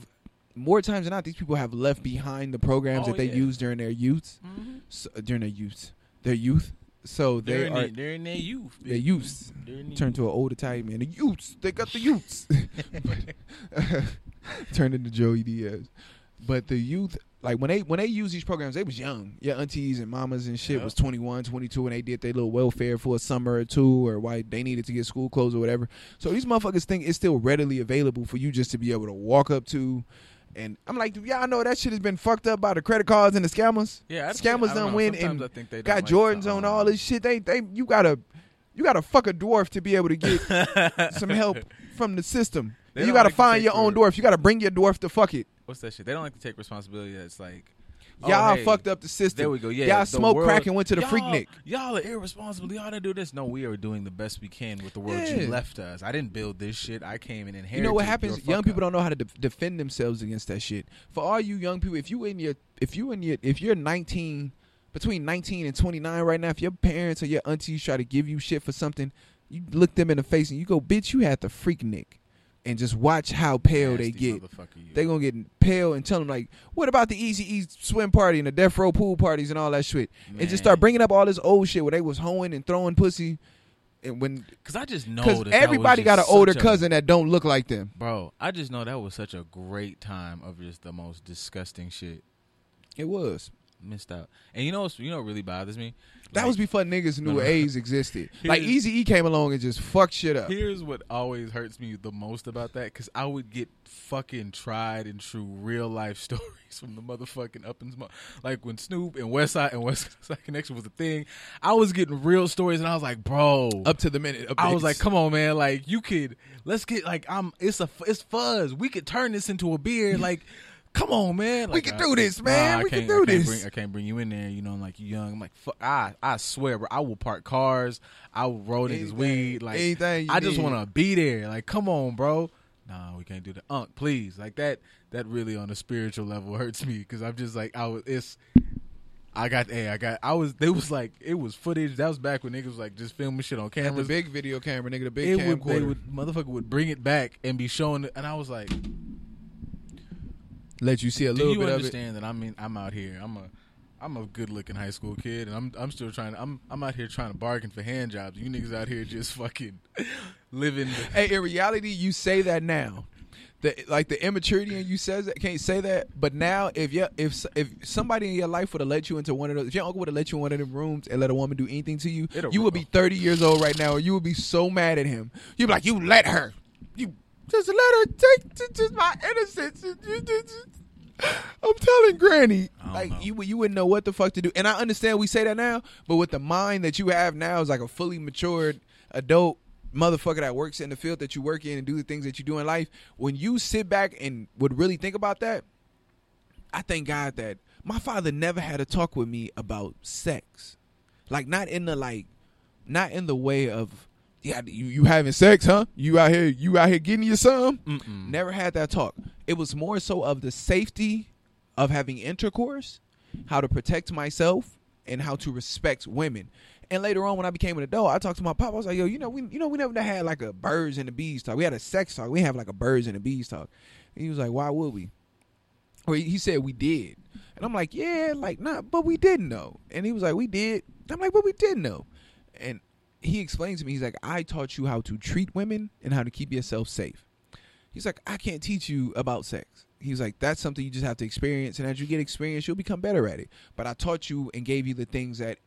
more times than not. These people have left behind the programs oh, that they yeah. used during their youth, mm-hmm. so, during their youth, their youth. So they during are the, during their youth, their youths during turned the youth. to an old Italian man. The youths, they got the youths, but, turned into Joey Diaz. But the youth, like, when they when they use these programs, they was young. Your aunties and mamas and shit yep. was twenty-one, twenty-two, and they did their little welfare for a summer or two, or why they needed to get school clothes or whatever. So these motherfuckers think it's still readily available for you just to be able to walk up to. And I'm like, y'all know that shit has been fucked up by the credit cards and the scammers. Yeah, scammers done win and I think they got like Jordans the, on all this shit. They they you gotta you gotta fuck a dwarf to be able to get some help from the system. They you gotta like find your own dwarf. You gotta bring your dwarf to fuck it. What's that shit? They don't like to take responsibility. That's like, oh, y'all hey, fucked up the system. There we go. Yeah, y'all smoked world, crack and went to the Freaknik. Y'all are irresponsible. Y'all didn't do this. No, we are doing the best we can with the world yeah. you left us. I didn't build this shit. I came and inherited. You know what happens? Young people up. don't know how to de- defend themselves against that shit. For all you young people, if you in your, if you in your, if you're nineteen between nineteen and twenty-nine right now, if your parents or your aunties try to give you shit for something, you look them in the face and you go, bitch, you had the Freaknik. And just watch how pale nasty they get. They're going to get pale and tell them, like, what about the Eazy-E swim party and the Death Row pool parties and all that shit? Man. And just start bringing up all this old shit where they was hoeing and throwing pussy. And when, because I just know that everybody that was got an older a, cousin that don't look like them. Bro, I just know that was such a great time of just the most disgusting shit. It was. Missed out. And you know what, you know what really bothers me? Like, that was before niggas knew no, no. AIDS existed. Like, Eazy-E came along and just fucked shit up. Here's what always hurts me the most about that, because I would get fucking tried and true real-life stories from the motherfucking up and smoke. Like, when Snoop and Westside and Westside Connection was a thing, I was getting real stories, and I was like, bro. Up to the minute. I was like, come on, man. Like, you could, let's get, like, I'm. It's a, it's fuzz. We could turn this into a beer, like, come on, man. Like, we can do this, man. Nah, we can do I this. Bring, I can't bring you in there. You know, I'm like, you young. I'm like, fuck. I, I swear, bro. I will park cars. I will roll niggas weed. Like, anything you I just want to be there. Like, come on, bro. Nah, we can't do that. Unk, please. Like, that That really on a spiritual level hurts me because I'm just like, I was, it's, I got, hey, I got, I was, they was like, it was footage. That was back when niggas was like just filming shit on cameras. The big video camera, nigga, the big camera. They would, motherfucker would bring it back and be showing it. And I was like, let you see a little bit of it. Do you understand that I mean I'm out here. I'm a I'm a good-looking high school kid and I'm I'm still trying to I'm I'm out here trying to bargain for hand jobs. You niggas out here just fucking living the- Hey, in reality, you say that now. The, like the immaturity in you says that can't say that, but now if you if if somebody in your life would have let you into one of those, if your uncle would have let you in one of them rooms and let a woman do anything to you, It'll you would be thirty years old right now and you would be so mad at him. You'd be like, "You let her. You Just let her take just my innocence. I'm telling Granny." Like, know. you you wouldn't know what the fuck to do. And I understand we say that now, but with the mind that you have now is like a fully matured adult motherfucker that works in the field that you work in and do the things that you do in life. When you sit back and would really think about that, I thank God that my father never had a talk with me about sex. Like, not in the, like, not in the way of, yeah, you, you having sex, huh? You out here, you out here getting you some? Mm-mm. Never had that talk. It was more so of the safety of having intercourse, how to protect myself, and how to respect women. And later on, when I became an adult, I talked to my pop. I was like, "Yo, you know, we, you know, we never had like a birds and the bees talk. We had a sex talk. We have like a birds and the bees talk." And he was like, "Why would we?" Or he said, "We did," and I'm like, "Yeah, like nah, but we didn't know." And he was like, "We did." I'm like, "But we didn't know," and he explains to me, he's like, "I taught you how to treat women and how to keep yourself safe." He's like, "I can't teach you about sex." He's like, "That's something you just have to experience. And as you get experience, you'll become better at it. But I taught you and gave you the things that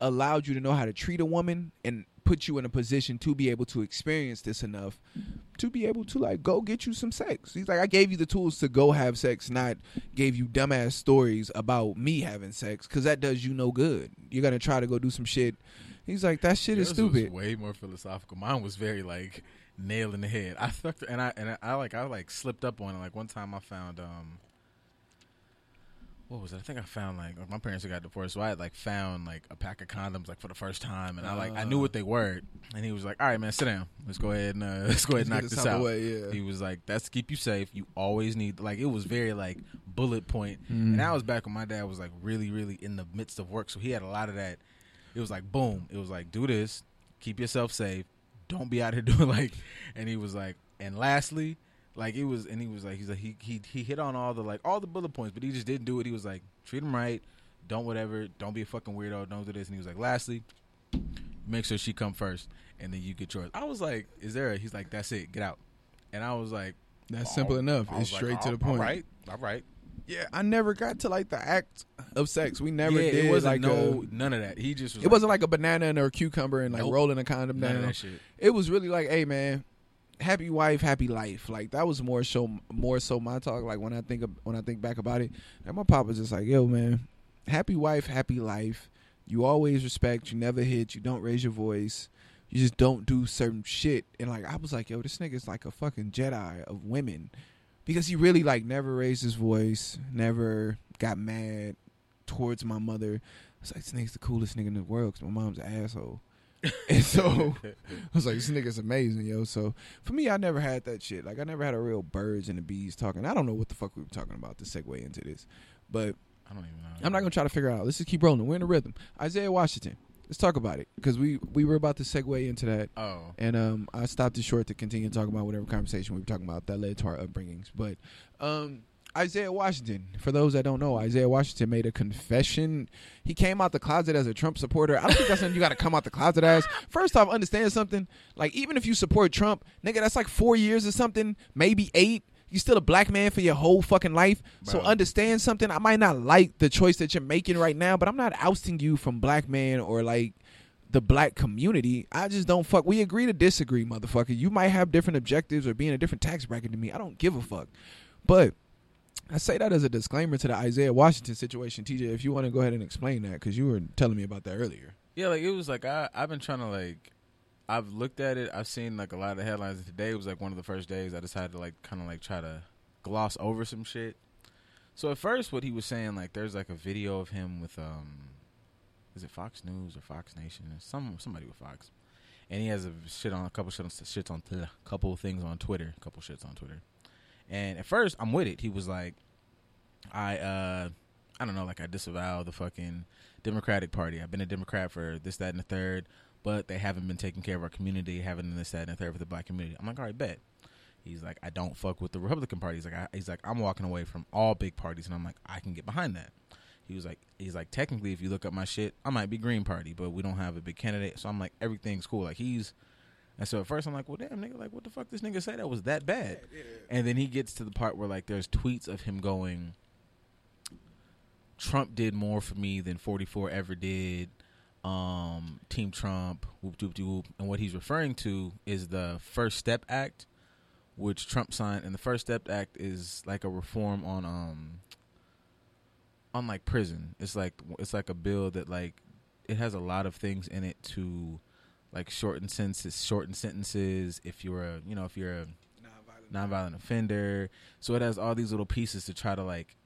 allowed you to know how to treat a woman and put you in a position to be able to experience this enough to be able to, like, go get you some sex." He's like, "I gave you the tools to go have sex, not gave you dumbass stories about me having sex, because that does you no good. You're going to try to go do some shit." He's like, "That shit Yours is stupid." Was way more philosophical. Mine was very like nail in the head. I fucked her, and I and I, I like I like slipped up on it. Like one time I found um, what was it? I think I found like my parents got divorced, so I had like found like a pack of condoms like for the first time, and uh, I like I knew what they were. And he was like, "All right, man, sit down. Let's go ahead and uh, let's go ahead and knock this out." Away, yeah. He was like, "That's to keep you safe. You always need like it was very like bullet point." Mm. And I was back when my dad was like really really in the midst of work, so he had a lot of that. It was like, boom. It was like, do this. Keep yourself safe. Don't be out here doing like, and he was like, and lastly, like it was, and he was like, he's like, he, he, he hit on all the, like all the bullet points, but he just didn't do it. He was like, treat him right. Don't whatever. Don't be a fucking weirdo. Don't do this. And he was like, lastly, make sure she come first and then you get yours. I was like, is there a, he's like, that's it. Get out. And I was like, that's oh. simple enough. It's straight like, oh, to the point. All right. All right. Yeah, I never got to like the act of sex. We never yeah, did. It wasn't like no a, none of that. He just was it like, wasn't like a banana and or a cucumber and like nope, rolling a condom down. None of that shit. It was really like, hey man, happy wife, happy life. Like that was more so more so my talk. Like when I think of, when I think back about it, and my pop was just like, yo man, happy wife, happy life. You always respect. You never hit. You don't raise your voice. You just don't do certain shit. And like I was like, yo, this nigga's like a fucking Jedi of women. Because he really, like, never raised his voice, never got mad towards my mother. I was like, this nigga's the coolest nigga in the world because my mom's an asshole. And so I was like, this nigga's amazing, yo. So for me, I never had that shit. Like, I never had a real birds and the bees talking. I don't know what the fuck we were talking about to segue into this. But I don't even know. I'm not going to try to figure it out. Let's just keep rolling. We're in the rhythm. Isaiah Washington. Let's talk about it because we, we were about to segue into that. Oh. And um, I stopped it short to continue talking about whatever conversation we were talking about that led to our upbringings. But um, Isaiah Washington, for those that don't know, Isaiah Washington made a confession. He came out the closet as a Trump supporter. I don't think that's something you got to come out the closet as. First off, understand something. Like, even if you support Trump, nigga, that's like four years or something, maybe eight. You still a black man for your whole fucking life. Bro. So understand something. I might not like the choice that you're making right now, but I'm not ousting you from black man or like the black community. I just don't fuck. We agree to disagree, motherfucker. You might have different objectives or be in a different tax bracket than me. I don't give a fuck. But I say that as a disclaimer to the Isaiah Washington situation. T J, if you want to go ahead and explain that, because you were telling me about that earlier. Yeah, like it was like I, I've been trying to like. I've looked at it. I've seen, like, a lot of the headlines. Today was, like, one of the first days I decided to, like, kind of, like, try to gloss over some shit. So, at first, what he was saying, like, there's, like, a video of him with, um, is it Fox News or Fox Nation? Some Somebody with Fox. And he has a shit on, a couple shit on, shits on, a couple things on Twitter, a couple shits on Twitter. And at first, I'm with it. He was like, I, uh, I don't know, like, I disavow the fucking Democratic Party. I've been a Democrat for this, that, and the third. But they haven't been taking care of our community, haven't this, that, and the third for the black community. I'm like, all right, bet. He's like, I don't fuck with the Republican Party. He's like, I, he's like, I'm walking away from all big parties, and I'm like, I can get behind that. He was like, he's like, technically, if you look up my shit, I might be Green Party, but we don't have a big candidate, so I'm like, everything's cool. Like he's, and so at first I'm like, well, damn nigga, like what the fuck this nigga say that was that bad? And then he gets to the part where like there's tweets of him going, Trump did more for me than forty-four ever did. Um, Team Trump, whoop, whoop, whoop. And what he's referring to is the First Step Act, which Trump signed. And the First Step Act is like a reform on, um, on like prison. It's like it's like a bill that like it has a lot of things in it to like shorten sentences. Shorten sentences if you're a you know if you're a nonviolent, nonviolent offender. So it has all these little pieces to try to like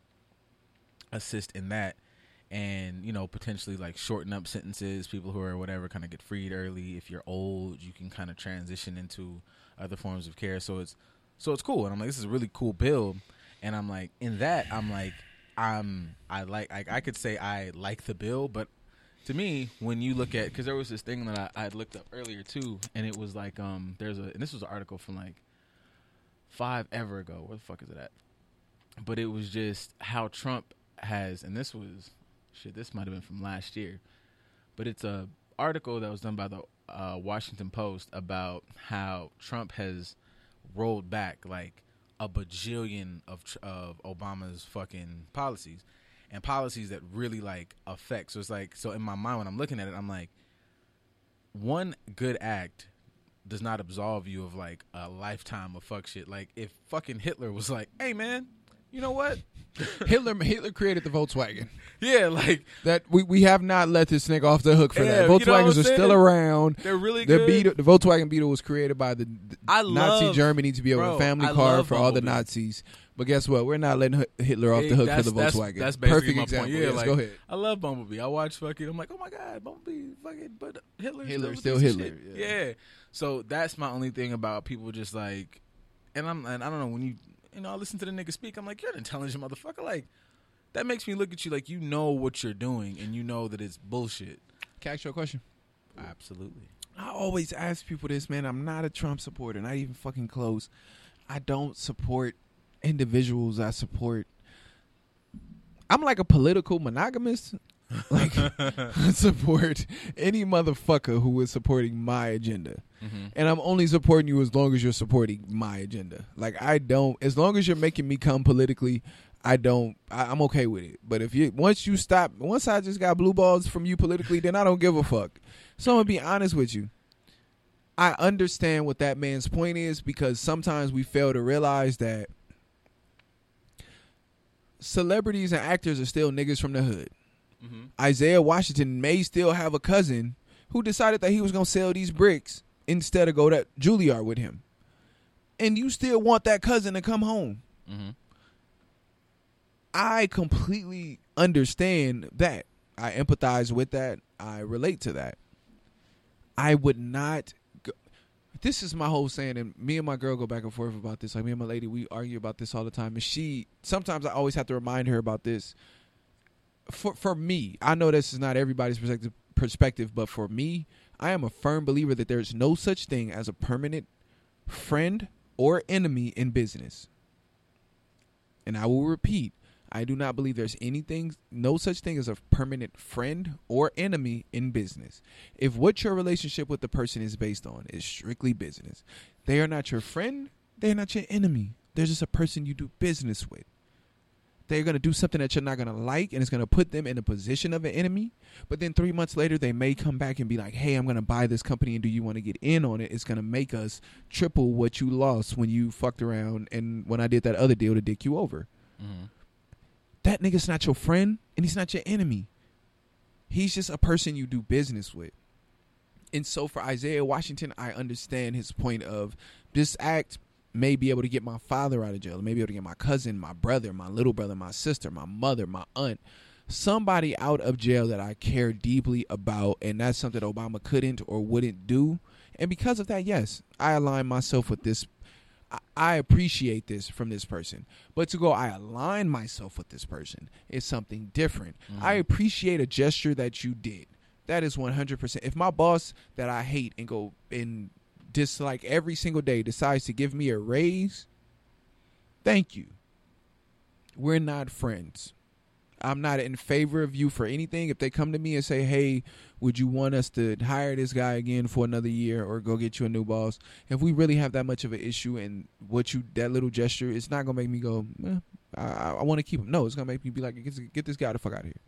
assist in that. And, you know, potentially, like, shorten up sentences. People who are whatever kind of get freed early. If you're old, you can kind of transition into other forms of care. So it's so it's cool. And I'm like, this is a really cool bill. And I'm like, in that, I'm like, I'm, I like, I, I could say I like the bill. But to me, when you look at, because there was this thing that I, I had looked up earlier, too. And it was like, um, there's a, and this was an article from, like, five ever ago. Where the fuck is it at? But it was just how Trump has, and this was. Shit, this might have been from last year, but it's a article that was done by the uh, Washington Post about how Trump has rolled back like a bajillion of of Obama's fucking policies and policies that really like affect. So it's like, so in my mind when I'm looking at it, I'm like, one good act does not absolve you of like a lifetime of fuck shit. Like if fucking Hitler was like, hey man. You know what? Hitler Hitler created the Volkswagen. Yeah, like that. We, we have not let this nigga off the hook for yeah, that. Volkswagens you know are still around. They're really the good. Beetle, the Volkswagen Beetle was created by the, the I Nazi love, Germany to be bro, a family I car for Bumble all the Beetle. Nazis. But guess what? We're not letting Hitler off the hook that's, for the Volkswagen. That's, that's basically Perfect my example. Point. Yeah, yes, like, go ahead. I love Bumblebee. I watch fucking. I'm like, oh my god, Bumblebee, fucking. But Hitler, Hitler still Hitler. Yeah. yeah. So that's my only thing about people just like, and I'm and I don't know when you. You know, I listen to the nigga speak. I'm like, you're an intelligent motherfucker. Like, that makes me look at you like you know what you're doing and you know that it's bullshit. Can I ask you a question? Absolutely. I always ask people this, man. I'm not a Trump supporter, not even fucking close. I don't support individuals. I support. I'm like a political monogamist. Like, support any motherfucker who is supporting my agenda. Mm-hmm. And I'm only supporting you as long as you're supporting my agenda. Like, I don't, as long as you're making me come politically, I don't, I, I'm okay with it. But if you, once you stop, once I just got blue balls from you politically, then I don't give a fuck. So I'm going to be honest with you. I understand what that man's point is because sometimes we fail to realize that celebrities and actors are still niggas from the hood. Mm-hmm. Isaiah Washington may still have a cousin who decided that he was going to sell these bricks instead of go to Juilliard with him. And you still want that cousin to come home. Mm-hmm. I completely understand that. I empathize with that. I relate to that. I would not. Go, this is my whole saying, and me and my girl go back and forth about this. Like me and my lady, we argue about this all the time. And she, sometimes I always have to remind her about this. for for me, I know this is not everybody's perspective, perspective, but for me, I am a firm believer that there is no such thing as a permanent friend or enemy in business. And I will repeat, I do not believe there's anything, no such thing as a permanent friend or enemy in business. If what your relationship with the person is based on is strictly business, they are not your friend, they are not your enemy. They're just a person you do business with. They're going to do something that you're not going to like, and it's going to put them in a position of an enemy. But then three months later, they may come back and be like, hey, I'm going to buy this company, and do you want to get in on it? It's going to make us triple what you lost when you fucked around and when I did that other deal to dick you over. Mm-hmm. That nigga's not your friend, and he's not your enemy. He's just a person you do business with. And so for Isaiah Washington, I understand his point of this act may be able to get my father out of jail, may be able to get my cousin, my brother, my little brother, my sister, my mother, my aunt, somebody out of jail that I care deeply about, and that's something Obama couldn't or wouldn't do. And because of that, yes, I align myself with this. I appreciate this from this person. But to go, I align myself with this person is something different. Mm-hmm. I appreciate a gesture that you did. That is one hundred percent. If my boss that I hate and go and dislike every single day decides to give me a raise, thank you. We're not friends. I'm not in favor of you for anything. If they come to me and say, hey, would you want us to hire this guy again for another year or go get you a new boss? If we really have that much of an issue and what you, that little gesture, it's not going to make me go, eh, I, I want to keep him. No, it's going to make me be like, get, get this guy the fuck out of here.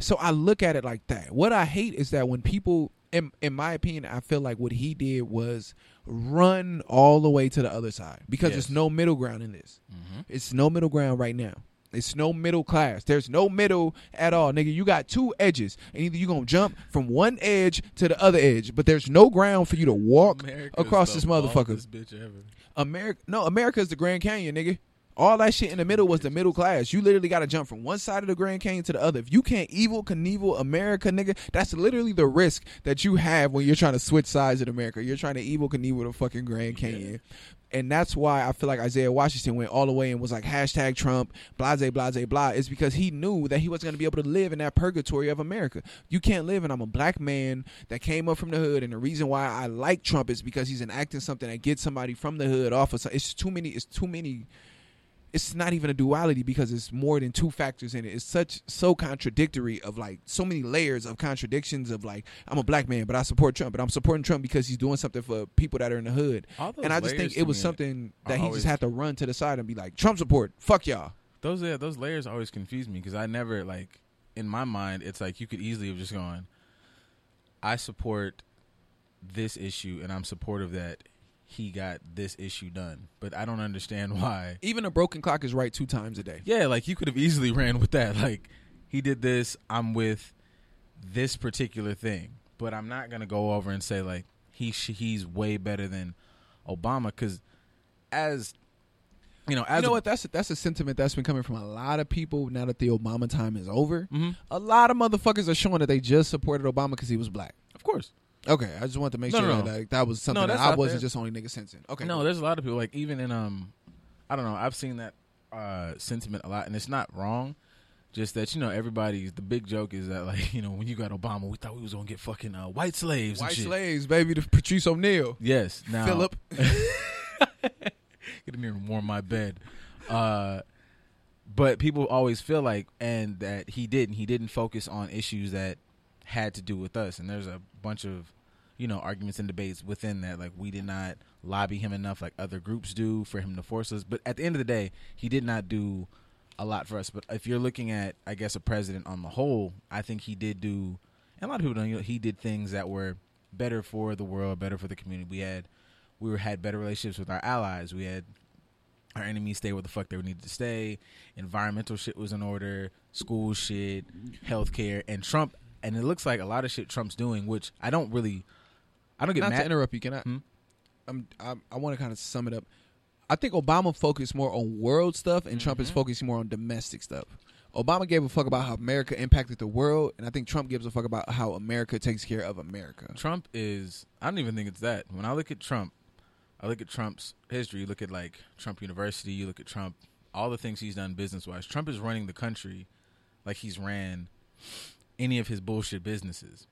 So I look at it like that. What I hate is that when people, in, in my opinion, I feel like what he did was run all the way to the other side because yes. there's no middle ground in this. Mm-hmm. It's no middle ground right now. It's no middle class. There's no middle at all, nigga. You got two edges, and either you're going to jump from one edge to the other edge, but there's no ground for you to walk America's across this motherfucker. This bitch ever. America, no, America is the Grand Canyon, nigga. All that shit in the middle was the middle class. You literally got to jump from one side of the Grand Canyon to the other. If you can't evil Knievel America, nigga, that's literally the risk that you have when you're trying to switch sides in America. You're trying to evil Knievel the fucking Grand Canyon. Yeah. And that's why I feel like Isaiah Washington went all the way and was like, hashtag Trump, blase, blase, blah. It's because he knew that he wasn't going to be able to live in that purgatory of America. You can't live, and I'm a black man that came up from the hood, and the reason why I like Trump is because he's enacting something that gets somebody from the hood off of something. It's too many. It's too many. It's not even a duality because it's more than two factors in it. It's such so contradictory of like so many layers of contradictions of like, I'm a black man, but I support Trump, but I'm supporting Trump because he's doing something for people that are in the hood. And I just think it was something that he just had to run to the side and be like, Trump support. Fuck y'all. Those yeah, those layers always confuse me because I never like in my mind, it's like you could easily have just gone, I support this issue and I'm supportive that he got this issue done, but I don't understand why. Even a broken clock is right two times a day. Yeah, like you could have easily ran with that. Like he did this, I'm with this particular thing, but I'm not gonna go over and say like he he's way better than Obama because as you know, as you know a, what that's a, that's a sentiment that's been coming from a lot of people now that the Obama time is over. Mm-hmm. A lot of motherfuckers are showing that they just supported Obama because he was black. Of course. Okay, I just wanted to make no, sure no, no. that like, that was something no, that I wasn't there. Just only nigga sensing. Okay, no, there's a lot of people like even in um, I don't know. I've seen that uh, sentiment a lot, and it's not wrong. Just that you know, everybody's the big joke is that like you know when you got Obama, we thought we was gonna get fucking uh, white slaves, white and shit. slaves, baby, to Patrice O'Neal. Yes, now Philip, get in here and warm my bed. Uh, but people always feel like and that he didn't. He didn't focus on issues that had to do with us, and there's a bunch of you know arguments and debates within that, like we did not lobby him enough like other groups do for him to force us, but at the end of the day he did not do a lot for us. But if you're looking at I guess a president on the whole, I think he did do, and a lot of people don't, you know, he did things that were better for the world, better for the community. We had we were had better relationships with our allies, we had our enemies stay where the fuck they needed to stay, environmental shit was in order, school shit, healthcare, and Trump. And it looks like a lot of shit Trump's doing, which I don't really, I don't get Not mad. Not to interrupt you, can I? Hmm? I'm, I'm, I want to kind of sum it up. I think Obama focused more on world stuff, and mm-hmm. Trump is focusing more on domestic stuff. Obama gave a fuck about how America impacted the world, and I think Trump gives a fuck about how America takes care of America. Trump is, I don't even think it's that. When I look at Trump, I look at Trump's history. You look at, like, Trump University. You look at Trump, all the things he's done business-wise. Trump is running the country like he's ran any of his bullshit businesses.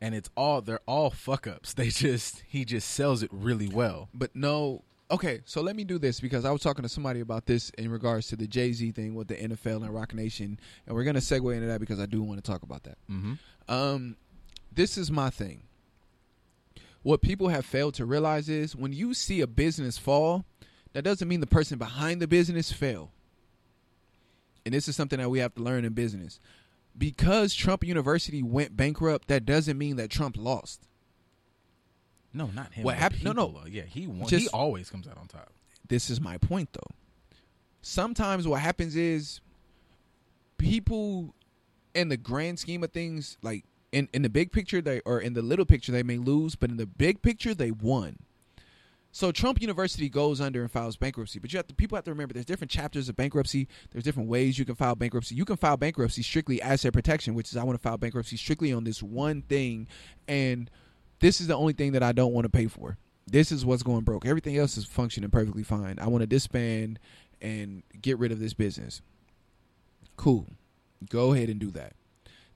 And it's all, they're all fuck ups. They just, he just sells it really well. But no, okay, so let me do this, because I was talking to somebody about this in regards to the Jay-Z thing with the N F L and Rock Nation. And we're going to segue into that because I do want to talk about that. Mm-hmm. Um, this is my thing. What people have failed to realize is when you see a business fall, that doesn't mean the person behind the business failed. And this is something that we have to learn in business. Because Trump University went bankrupt, that doesn't mean that Trump lost. No, not him. What happened? No, no. Yeah, he won. Just, he always comes out on top. This is my point, though. Sometimes what happens is people, in the grand scheme of things, like in, in the big picture, they or in the little picture, they may lose, but in the big picture, they won. So Trump University goes under and files bankruptcy. But you have to, people have to remember there's different chapters of bankruptcy. There's different ways you can file bankruptcy. You can file bankruptcy strictly asset protection, which is I want to file bankruptcy strictly on this one thing. And this is the only thing that I don't want to pay for. This is what's going broke. Everything else is functioning perfectly fine. I want to disband and get rid of this business. Cool. Go ahead and do that.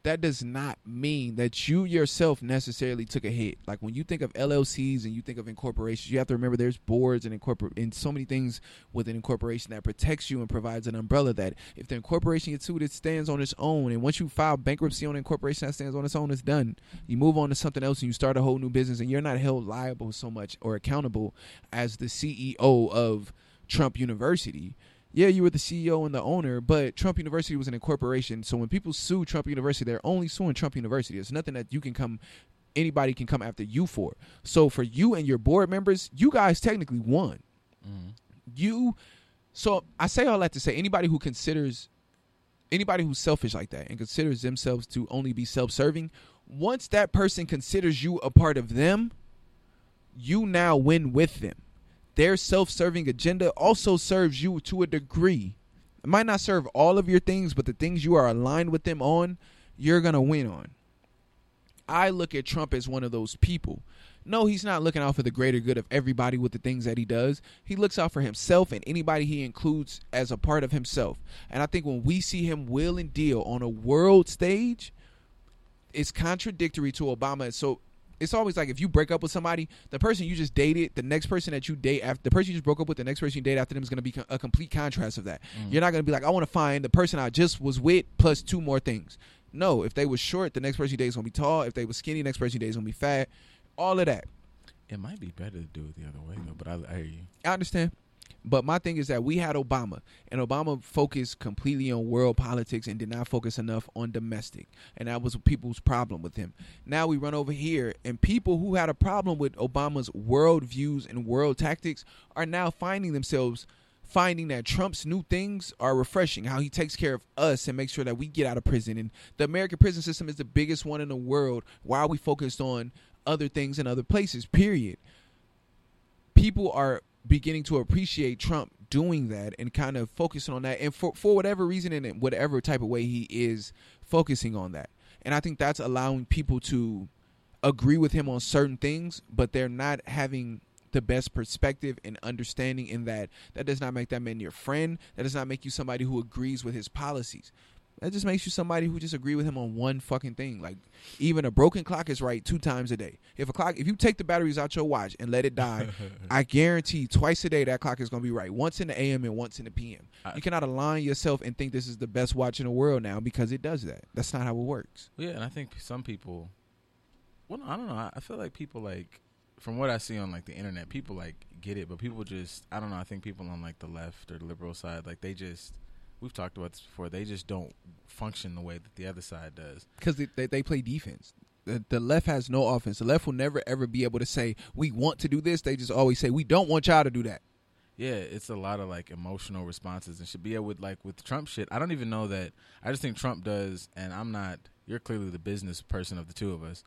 That does not mean that you yourself necessarily took a hit. Like when you think of L L Cs and you think of incorporations, you have to remember there's boards and incorpor- and so many things with an incorporation that protects you and provides an umbrella that if the incorporation gets sued, it stands on its own. And once you file bankruptcy on an incorporation that stands on its own, it's done. You move on to something else and you start a whole new business, and you're not held liable so much or accountable as the C E O of Trump University. Yeah, you were the C E O and the owner, but Trump University was an incorporation. So when people sue Trump University, they're only suing Trump University. It's nothing that you can come, anybody can come after you for. So for you and your board members, you guys technically won. Mm-hmm. You, so I say all that to say anybody who considers, anybody who's selfish like that and considers themselves to only be self-serving, once that person considers you a part of them, you now win with them. Their self-serving agenda also serves you to a degree. It might not serve all of your things, but the things you are aligned with them on, you're going to win on. I look at Trump as one of those people. No, he's not looking out for the greater good of everybody with the things that he does. He looks out for himself and anybody he includes as a part of himself. And I think when we see him will and deal on a world stage, it's contradictory to Obama. So it's always like if you break up with somebody, the person you just dated, the next person that you date after, the person you just broke up with, the next person you date after them is going to be a complete contrast of that. Mm. You're not going to be like, I want to find the person I just was with plus two more things. No, if they were short, the next person you date is going to be tall. If they were skinny, the next person you date is going to be fat. All of that. It might be better to do it the other way, though, but I, I hear you. I understand. But my thing is that we had Obama, and Obama focused completely on world politics and did not focus enough on domestic. And that was people's problem with him. Now we run over here, and people who had a problem with Obama's world views and world tactics are now finding themselves finding that Trump's new things are refreshing, how he takes care of us and makes sure that we get out of prison. And the American prison system is the biggest one in the world. Why are we focused on other things in other places, period? People are beginning to appreciate Trump doing that and kind of focusing on that. And for, for whatever reason and in whatever type of way he is focusing on that. And I think that's allowing people to agree with him on certain things, but they're not having the best perspective and understanding in that. That does not make that man your friend. That does not make you somebody who agrees with his policies. That just makes you somebody who just agree with him on one fucking thing. Like even a broken clock is right two times a day. If a clock, if you take the batteries out your watch and let it die, I guarantee twice a day that clock is going to be right. Once in the A M and once in the P M. I, you cannot align yourself and think this is the best watch in the world now because it does that. That's not how it works. Yeah, and I think some people, well, I don't know. I feel like people like, from what I see on like the internet, people like get it, but people just, I don't know. I think people on like the left or the liberal side, like they just. We've talked about this before. They just don't function the way that the other side does. Because they, they, they play defense. The, the left has no offense. The left will never, ever be able to say, we want to do this. They just always say, we don't want y'all to do that. Yeah, it's a lot of, like, emotional responses. And should be able with, like, with Trump shit, I don't even know that. I just think Trump does, and I'm not. You're clearly the business person of the two of us.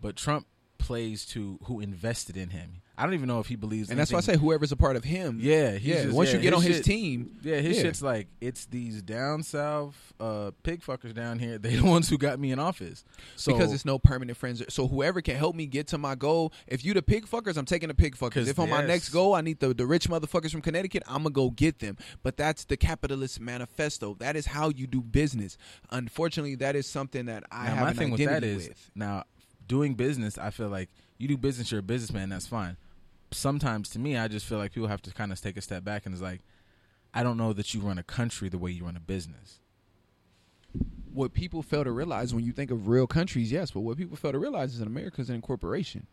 But Trump plays to who invested in him. I don't even know if he believes. And anything. That's why I say whoever's a part of him. Yeah. He's yeah. Just, once yeah, you get his on his shit, team. Yeah. His yeah. shit's like, it's these down south uh, pig fuckers down here. They the ones who got me in office. So, because it's no permanent friends. So whoever can help me get to my goal. If you the pig fuckers, I'm taking the pig fuckers. If on yes. my next goal, I need the, the rich motherfuckers from Connecticut, I'm going to go get them. But that's the capitalist manifesto. That is how you do business. Unfortunately, that is something that I now, have my an thing identity with, that is, with. Now, doing business, I feel like you do business, you're a businessman, that's fine. Sometimes, to me, I just feel like people have to kind of take a step back and it's like, I don't know that you run a country the way you run a business. What people fail to realize when you think of real countries, yes, but what people fail to realize is that America's an incorporation.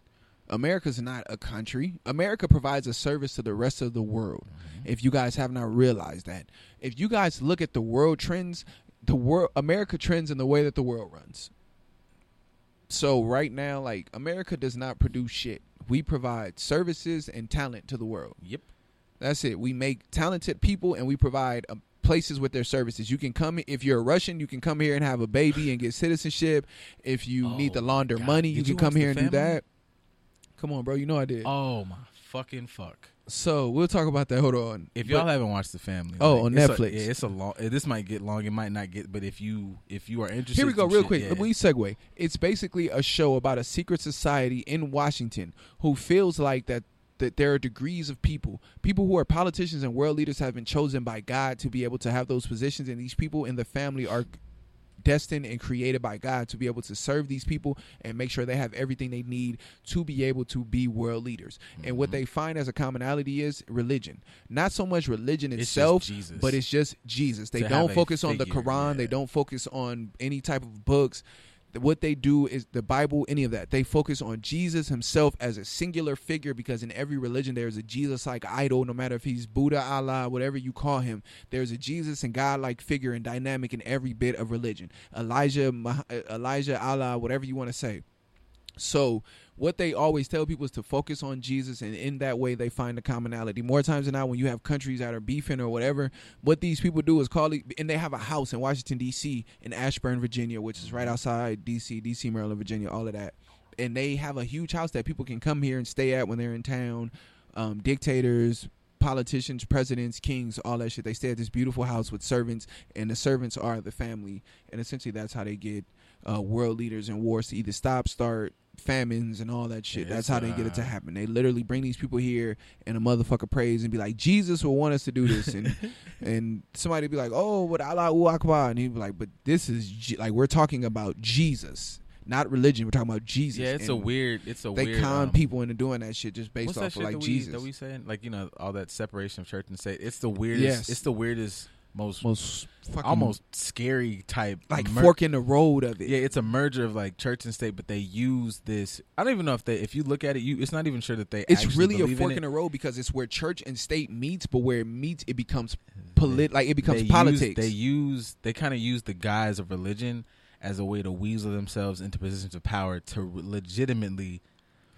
America's not a country. America provides a service to the rest of the world. Mm-hmm. If you guys have not realized that. If you guys look at the world trends, the world America trends in the way that the world runs. So right now, like, America does not produce shit. We provide services and talent to the world. Yep. That's it. We make talented people and we provide a places with their services. You can come, if you're a Russian, you can come here and have a baby and get citizenship. If you oh, need to launder God. money, you Did can you come here and family? do that. Come on, bro. You know I did. Oh, my fucking fuck. So we'll talk about that. Hold on. If y'all but, haven't watched The Family, oh, like, on it's Netflix, a, yeah, it's a long. This might get long. It might not get. But if you if you are interested, here we go, real shit, quick. Yeah. We segue. It's basically a show about a secret society in Washington who feels like that that there are degrees of people. People who are politicians and world leaders have been chosen by God to be able to have those positions, and these people in The Family are destined and created by God to be able to serve these people and make sure they have everything they need to be able to be world leaders. Mm-hmm. And what they find as a commonality is religion. Not so much religion itself, it's but it's just Jesus. They to don't focus figure, on the Quran. Yeah. They don't focus on any type of books. What they do is the Bible, any of that. They focus on Jesus himself as a singular figure, because in every religion there is a Jesus-like idol, no matter if he's Buddha, Allah, whatever you call him. There's a Jesus and God-like figure and dynamic in every bit of religion. Elijah, Elijah, Allah, whatever you want to say. So what they always tell people is to focus on Jesus, and in that way they find a commonality. More times than not, when you have countries that are beefing or whatever, what these people do is call it, and they have a house in Washington, D C, in Ashburn, Virginia, which is right outside D C, D C, Maryland, Virginia, all of that. And they have a huge house that people can come here and stay at when they're in town. Um, dictators, politicians, presidents, kings, all that shit. They stay at this beautiful house with servants, and the servants are the family. And essentially that's how they get uh, world leaders in wars to either stop, start, famines and all that shit. It's, that's how they get it to happen. They literally bring these people here and a motherfucker prays and be like, Jesus will want us to do this, and and somebody be like, oh, but Allahu Akbar, and he'd be like, but this is G-. like, we're talking about Jesus, not religion. We're talking about Jesus. Yeah, it's and a weird. It's a they weird. They con um, people into doing that shit just based off of like that we, Jesus. That we saying, like, you know, all that separation of church and state. It's the weirdest. Yes. It's the weirdest. Most, most fucking almost scary type, like mer- fork in the road of it. Yeah, it's a merger of like church and state, but they use this. I don't even know if they. If you look at it, you it's not even sure that they. It's actually really a fork in, in the road, because it's where church and state meets, but where it meets, it becomes polit. Like it becomes they politics. Use, they use they kind of use the guise of religion as a way to weasel themselves into positions of power to re- legitimately.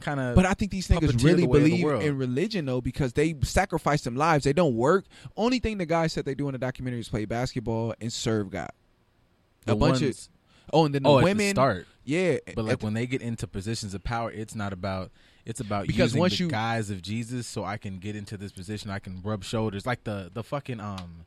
Kind of, but I think these niggas really believe in religion, though, because they sacrifice them lives. They don't work. Only thing the guy said they do in the documentary is play basketball and serve God. The a bunch ones, of oh, and then the oh, women at the start, yeah. But like when the, they get into positions of power, it's not about it's about because using once the you, guise of Jesus, so I can get into this position. I can rub shoulders like the the fucking um.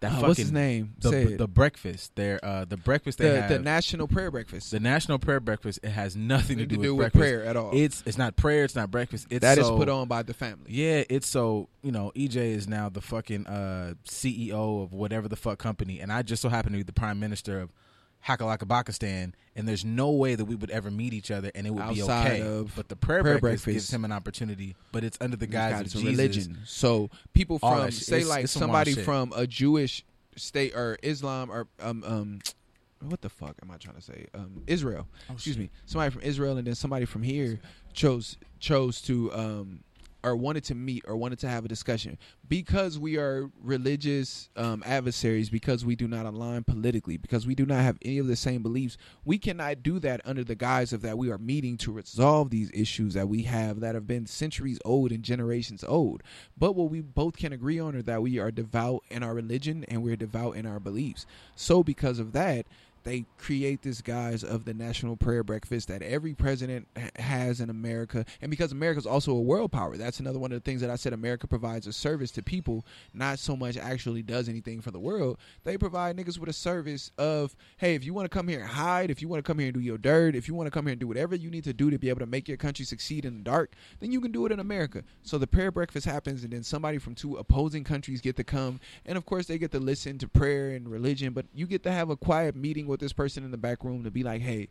That oh, fucking, what's his name? The, b- the breakfast. Their uh, the breakfast they the, have. The National Prayer Breakfast. The National Prayer Breakfast. It has nothing to do, to do with, with prayer at all. It's it's not prayer. It's not breakfast. It's that so, is put on by the family. Yeah. It's so you know E J is now the fucking uh, C E O of whatever the fuck company, and I just so happen to be the prime minister of Hakalakabakistan, and there's no way that we would ever meet each other, and it would outside be okay. Of but the prayer, prayer breakfast, breakfast gives him an opportunity, but it's under the guise of Jesus. Religion. So people from say it's, like it's somebody from a Jewish state or Islam or um um what the fuck am I trying to say um Israel? Oh, excuse shit. me, somebody from Israel, and then somebody from here chose chose to um. or wanted to meet or wanted to have a discussion, because we are religious um, adversaries, because we do not align politically, because we do not have any of the same beliefs. We cannot do that under the guise of that we are meeting to resolve these issues that we have that have been centuries old and generations old. But what we both can agree on are that we are devout in our religion and we're devout in our beliefs. So because of that, They create this guise of the National Prayer Breakfast that every president ha- has in America. And because America is also a world power, that's another one of the things that I said. America provides a service to people, not so much actually does anything for the world. They provide niggas with a service of, hey, if you want to come here and hide, if you want to come here and do your dirt, if you want to come here and do whatever you need to do to be able to make your country succeed in the dark, then you can do it in America. So the prayer breakfast happens, and then somebody from two opposing countries get to come. And, of course, they get to listen to prayer and religion, but you get to have a quiet meeting with this person in the back room to be like, hey,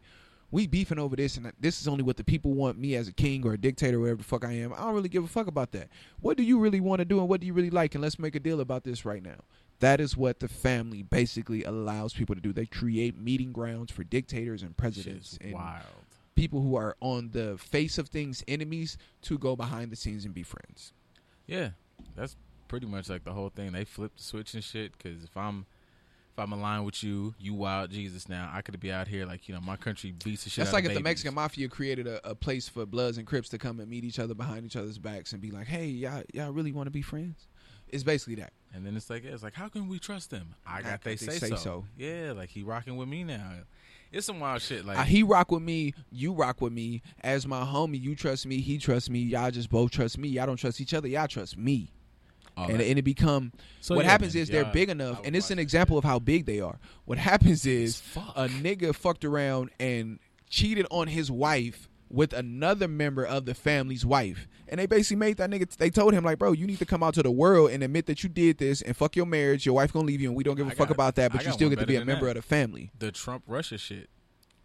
we beefing over this, and this is only what the people want me as a king or a dictator or whatever the fuck I am. I don't really give a fuck about that. What do you really want to do, and what do you really like, and let's make a deal about this right now. That is what the family basically allows people to do. They create meeting grounds for dictators and presidents and wild people who are on the face of things enemies to go behind the scenes and be friends. Yeah, that's pretty much like the whole thing. They flip the switch and shit, because if I'm If I'm aligned with you, you wild Jesus now. I could be out here like, you know, my country beats the shit That's out like of if babies. The Mexican Mafia created a, a place for Bloods and Crips to come and meet each other behind each other's backs and be like, hey, y'all, y'all really want to be friends? It's basically that. And then it's like, yeah, it's like, how can we trust them? I got they, they say, say so. so. Yeah, like he rocking with me now. It's some wild shit. Like uh, he rock with me, you rock with me. As my homie, you trust me, he trusts me. Y'all just both trust me. Y'all don't trust each other. Y'all trust me. Right. And, and it become so what yeah, happens man, is they're yeah, big enough, and it's an example of how big they are. What happens is Fuck. a nigga fucked around and cheated on his wife with another member of the family's wife, and they basically made that nigga. They told him like, bro, you need to come out to the world and admit that you did this, and fuck your marriage. Your wife gonna leave you, and we don't give a I fuck got, about that. But I you still get to be a member that. of the family. The Trump Russia shit.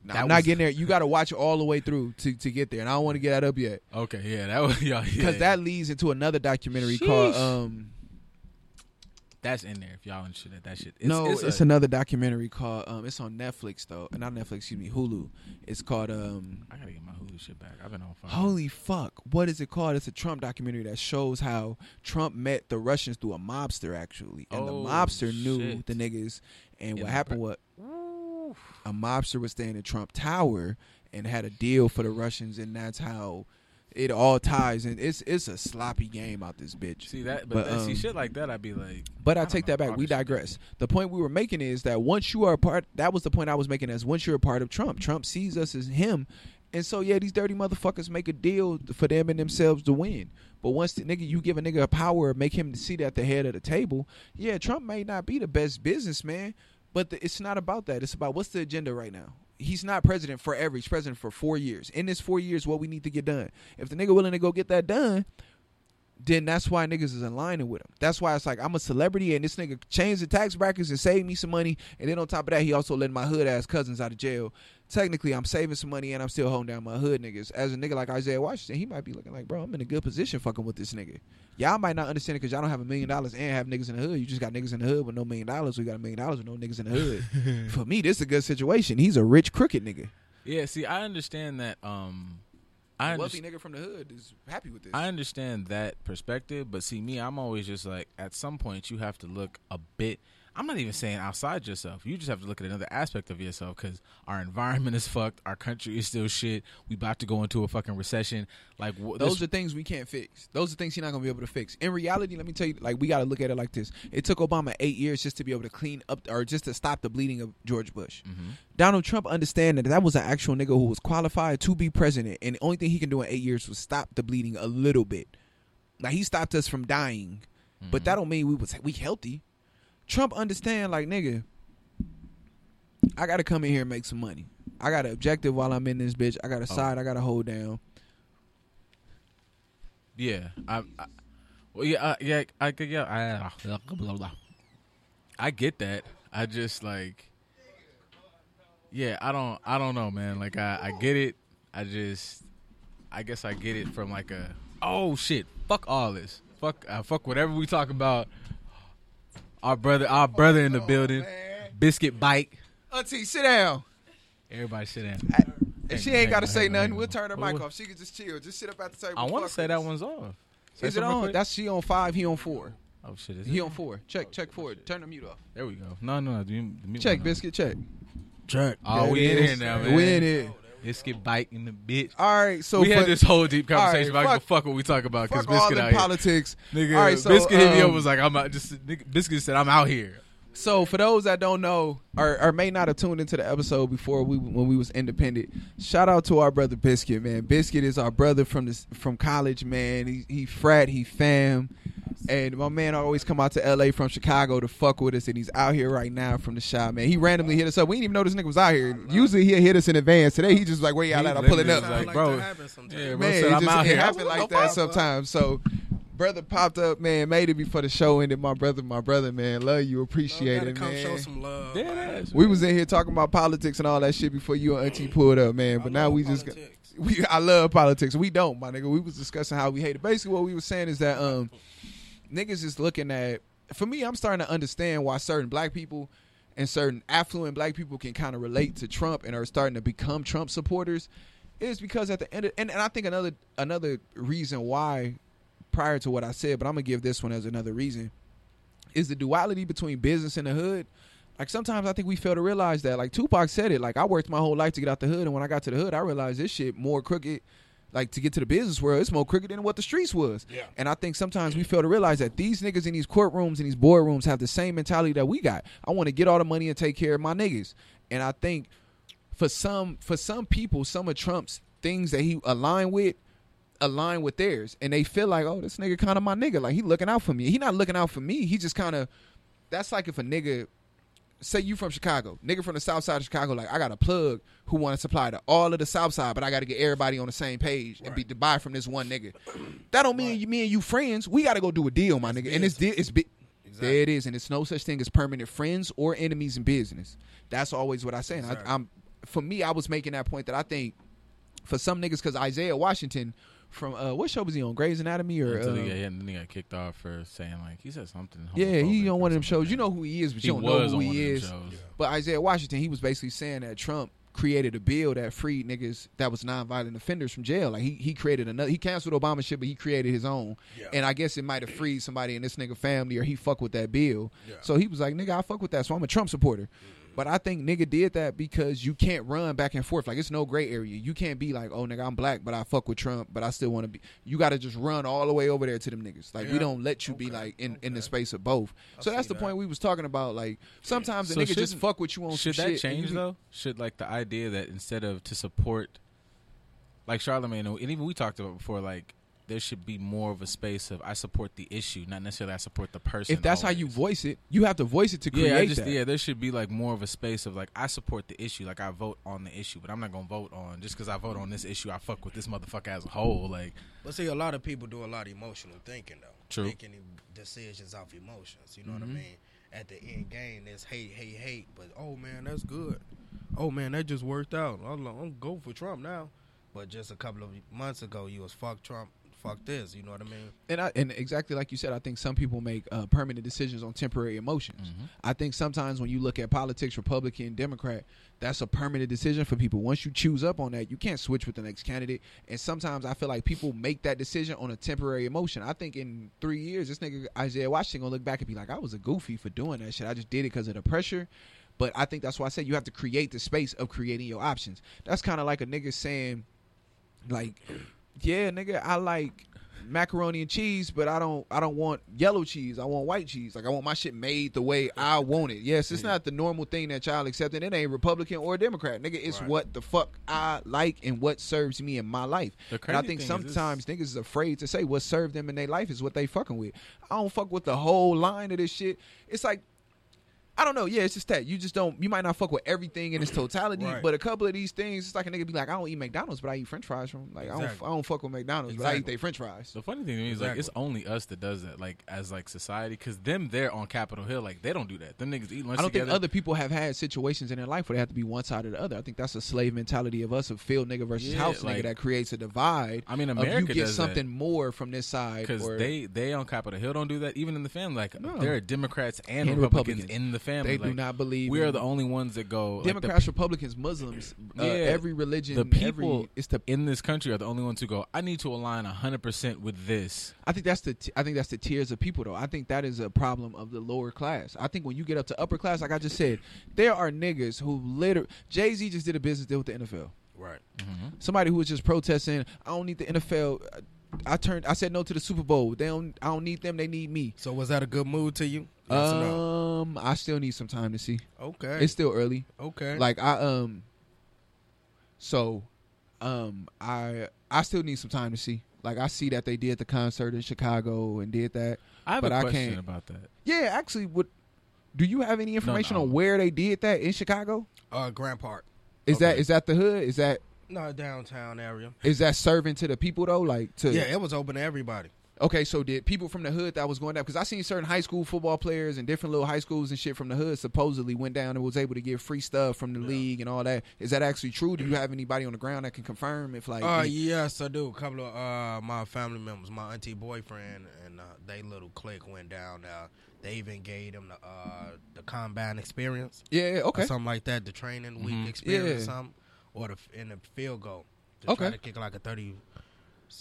Now, I'm was, not getting there. You got to watch it all the way through to, to get there, and I don't want to get that up yet. Okay, yeah, that was y'all. Yeah, because yeah. that leads into another documentary Sheesh. called. Um, That's in there. If y'all interested in that shit, it's, no, it's, it's a, another documentary called. Um, it's on Netflix though, not Netflix. Excuse me, Hulu. It's called. Um, I gotta get my Hulu shit back. I've been on fire. Holy fuck! What is it called? It's a Trump documentary that shows how Trump met the Russians through a mobster, actually, and oh, the mobster shit. knew the niggas, and yeah, what happened was. A mobster was staying at Trump Tower and had a deal for the Russians, and that's how it all ties. And it's it's a sloppy game out this bitch. See that, but, but that, um, see shit like that, I'd be like. But I, I take know, that back. We digress. The point we were making is that once you are a part, that was the point I was making. As once you're a part of Trump, Trump sees us as him, and so yeah, these dirty motherfuckers make a deal for them and themselves to win. But once the nigga, you give a nigga a power, make him sit at the head of the table. Yeah, Trump may not be the best businessman. But the, it's not about that. It's about what's the agenda right now. He's not president forever. He's president for four years. In this four years, what we need to get done. If the nigga willing to go get that done, then that's why niggas is aligning with him. That's why it's like, I'm a celebrity, and this nigga changed the tax brackets and saved me some money. And then on top of that, he also let my hood-ass cousins out of jail. Technically, I'm saving some money, and I'm still holding down my hood niggas. As a nigga like Isaiah Washington, he might be looking like, bro, I'm in a good position fucking with this nigga. Y'all might not understand it because y'all don't have a million dollars and have niggas in the hood. You just got niggas in the hood with no million dollars. We got a million dollars with no niggas in the hood. For me, this is a good situation. He's a rich, crooked nigga. Yeah, see, I understand that. Um... I wealthy nigga from the hood is happy with this. I understand that perspective, but see me, I'm always just like, at some point you have to look a bit. I'm not even saying outside yourself. You just have to look at another aspect of yourself, because our environment is fucked. Our country is still shit. We about to go into a fucking recession. Like wh- Those this- are things we can't fix. Those are things you're not going to be able to fix. In reality, let me tell you, like we got to look at it like this. It took Obama eight years just to be able to clean up or just to stop the bleeding of George Bush. Mm-hmm. Donald Trump understanding that that was an actual nigga who was qualified to be president, and the only thing he can do in eight years was stop the bleeding a little bit. Now, he stopped us from dying, mm-hmm. but that don't mean we was we healthy. Trump understand, like, nigga, I got to come in here and make some money. I got an objective while I'm in this bitch. I got a side. Oh. I got to hold down. Yeah. I, I, well, yeah, I, yeah, I, yeah, I, I get that. I just, like, yeah, I don't, I don't know, man. Like, I, I get it. I just, I guess I get it from, like, a, oh, shit, fuck all this. Fuck, uh, fuck whatever we talk about. Our brother, our brother oh, in the building, man. Biscuit Bike. Auntie, sit down. Everybody sit down. I, if she ain't got to say nothing, we'll turn her mic off. She can just chill. Just sit up at the table. I want to say that one's off. Say Is it on? Quick? That's she on five, he on four. Oh, shit. Is he it? on four. Check, oh, check shit, forward. Shit. Turn the mute off. There we go. No, no. The mute check, one Biscuit, on. check. Check. Oh, there we in here now, man. We in here. Biscuit Bike in the bitch. All right, so we had this whole deep conversation about right, fuck, fuck what we talk about because Biscuit all out here. Politics, nigga. All right, so, Biscuit um, hit me up was like, "I'm out." Just Biscuit said, "I'm out here." So for those that don't know or, or may not have tuned into the episode before we when we was independent, shout out to our brother Biscuit, man. Biscuit is our brother from this from college, man. He, he frat, he fam, and my man always come out to L A from Chicago to fuck with us, and he's out here right now from the shop, man. He randomly hit us up. We didn't even know this nigga was out here. Usually he'll hit us in advance. Today he just like, where y'all at? I'm pulling up, like, bro. Like yeah, bro. Man, said, I'm it just out it here. Happen like that sometimes. So. Brother popped up, man, made it before the show ended. My brother, my brother, man, love you, appreciate it, come man. Show some love. Yeah, is, we was in here talking about politics and all that shit before you and Auntie pulled up, man. But I now we politics. just, we I love politics. We don't, my nigga. We was discussing how we hate it. Basically, what we was saying is that um, niggas is looking at. For me, I'm starting to understand why certain black people and certain affluent black people can kind of relate to Trump and are starting to become Trump supporters. Is because at the end, of, and and I think another another reason why. Prior to what I said, but I'm gonna give this one as another reason, is the duality between business and the hood. Like sometimes I think we fail to realize that. Like Tupac said it, like I worked my whole life to get out the hood, and when I got to the hood, I realized this shit more crooked. Like to get to the business world, it's more crooked than what the streets was. Yeah. And I think sometimes we fail to realize that these niggas in these courtrooms and these boardrooms have the same mentality that we got. I want to get all the money and take care of my niggas. And I think for some for some people, some of Trump's things that he aligned with align with theirs, and they feel like, oh, this nigga kind of my nigga, like he looking out for me. He not looking out for me, he just kind of, that's like if a nigga, say you from Chicago, nigga from the south side of Chicago, like I got a plug who want to supply to all of the south side, but I got to get everybody on the same page right. and be to buy from this one nigga. That don't mean right. you, me and you friends, we got to go do a deal, my nigga. It's and it's deal, it's big. Exactly. There it is, and it's no such thing as permanent friends or enemies in business. That's always what I say. And I, I'm, for me, I was making that point that I think for some niggas, because Isaiah Washington from uh, what show was he on? Grey's Anatomy or uh, he, got, yeah, and he got kicked off for saying like he said something. Yeah, he on one of them shows. Like you know who he is, but he you don't know who he is. Yeah. But Isaiah Washington, he was basically saying that Trump created a bill that freed niggas that was nonviolent offenders from jail. Like he he created another. He canceled Obama shit, but he created his own. Yeah. And I guess it might have freed somebody in this nigga family, or he fuck with that bill. Yeah. So he was like, nigga, I fuck with that. So I'm a Trump supporter. Mm. But I think nigga did that because you can't run back and forth. Like, it's no gray area. You can't be like, oh, nigga, I'm black, but I fuck with Trump, but I still want to be. You got to just run all the way over there to them niggas. Like, yeah. we don't let you okay. be, like, in, okay. in the space of both. I'll so that's the that. point we was talking about. Like, sometimes yeah. the so nigga just fuck with you on shit. Should that shit change, be, though? Should, like, the idea that instead of to support, like, Charlamagne, and even we talked about before, like, there should be more of a space of I support the issue, not necessarily I support the person. If that's always. How you voice it, you have to voice it to create yeah, I just, that. Yeah, there should be like more of a space of like I support the issue, like I vote on the issue, but I'm not gonna vote on just because I vote on this issue. I fuck with this motherfucker as a whole. Like, but see, a lot of people do a lot of emotional thinking though. True, making decisions off emotions. You know mm-hmm. what I mean? At the end game, there's hate, hate, hate. But oh man, that's good. Oh man, that just worked out. I'm, I'm going for Trump now. But just a couple of months ago, you was fuck Trump. Fuck this, you know what I mean? And I, and exactly like you said, I think some people make uh, permanent decisions on temporary emotions. Mm-hmm. I think sometimes when you look at politics, Republican, Democrat, that's a permanent decision for people. Once you choose up on that, you can't switch with the next candidate. And sometimes I feel like people make that decision on a temporary emotion. I think in three years, this nigga Isaiah Washington gonna look back and be like, I was a goofy for doing that shit. I just did it because of the pressure. But I think that's why I said you have to create the space of creating your options. That's kind of like a nigga saying, like... yeah, nigga, I like macaroni and cheese, but I don't I don't want yellow cheese. I want white cheese. Like, I want my shit made the way I want it. Yes, it's yeah. not the normal thing that y'all accepting. It ain't Republican or Democrat. Nigga, it's right. what the fuck I like and what serves me in my life. And I think sometimes is niggas is afraid to say what served them in their life is what they fucking with. I don't fuck with the whole line of this shit. It's like, I don't know. Yeah, it's just that. You just don't, you might not fuck with everything in its totality, right. but a couple of these things, it's like a nigga be like, I don't eat McDonald's, but I eat french fries from them. Like, exactly. I, don't, I don't fuck with McDonald's, exactly. but I eat they french fries. The funny thing to me is, exactly. like, it's only us that does that, like, as, like, society, because them there on Capitol Hill, like, they don't do that. Them niggas eat lunch together. I don't together. think other people have had situations in their life where they have to be one side or the other. I think that's a slave mentality of us, of field nigga versus yeah, house like, nigga that creates a divide. I mean, America of you get does something that. more from this side. Because they, they on Capitol Hill don't do that, even in the family. Like, no. there are Democrats and, and Republicans, Republicans in the family. They like, do not believe we are in, the only ones that go Democrats, like the, Republicans, Muslims, uh, yeah, every religion. The people every, it's the, in this country are the only ones who go, I need to align one hundred percent with this. I think that's the t- I think that's the tiers of people though. I think that is a problem of the lower class. I think when you get up to upper class, like I just said, there are niggas who literally Jay-Z just did a business deal with the N F L. Right. Mm-hmm. Somebody who was just protesting, I don't need the N F L. I turned. I said no to the Super Bowl. They don't. I don't need them. They need me. So was that a good mood to you? Yes um, or no? I still need some time to see. Okay, it's still early. Okay, like I um. So, um, I I still need some time to see. Like I see that they did the concert in Chicago and did that. I have but a question I can't, about that. Yeah, actually, what do you have any information no, no. on where they did that in Chicago? Uh, Grand Park. Is okay. that is that the hood? Is that? No, downtown area. Is that serving to the people, though? Like to Yeah, it was open to everybody. Okay, so did people from the hood that was going down? Because I seen certain high school football players and different little high schools and shit from the hood supposedly went down and was able to get free stuff from the yeah. league and all that. Is that actually true? Do you have anybody on the ground that can confirm if like... Uh, yes, I do. A couple of uh, my family members, my auntie boyfriend, and uh, they little clique went down there. They even gave them the, uh, the combine experience. Yeah, okay. Or something like that, the training mm-hmm. week experience yeah. or something. Or the, in the field goal. To okay. try to kick like a thirty,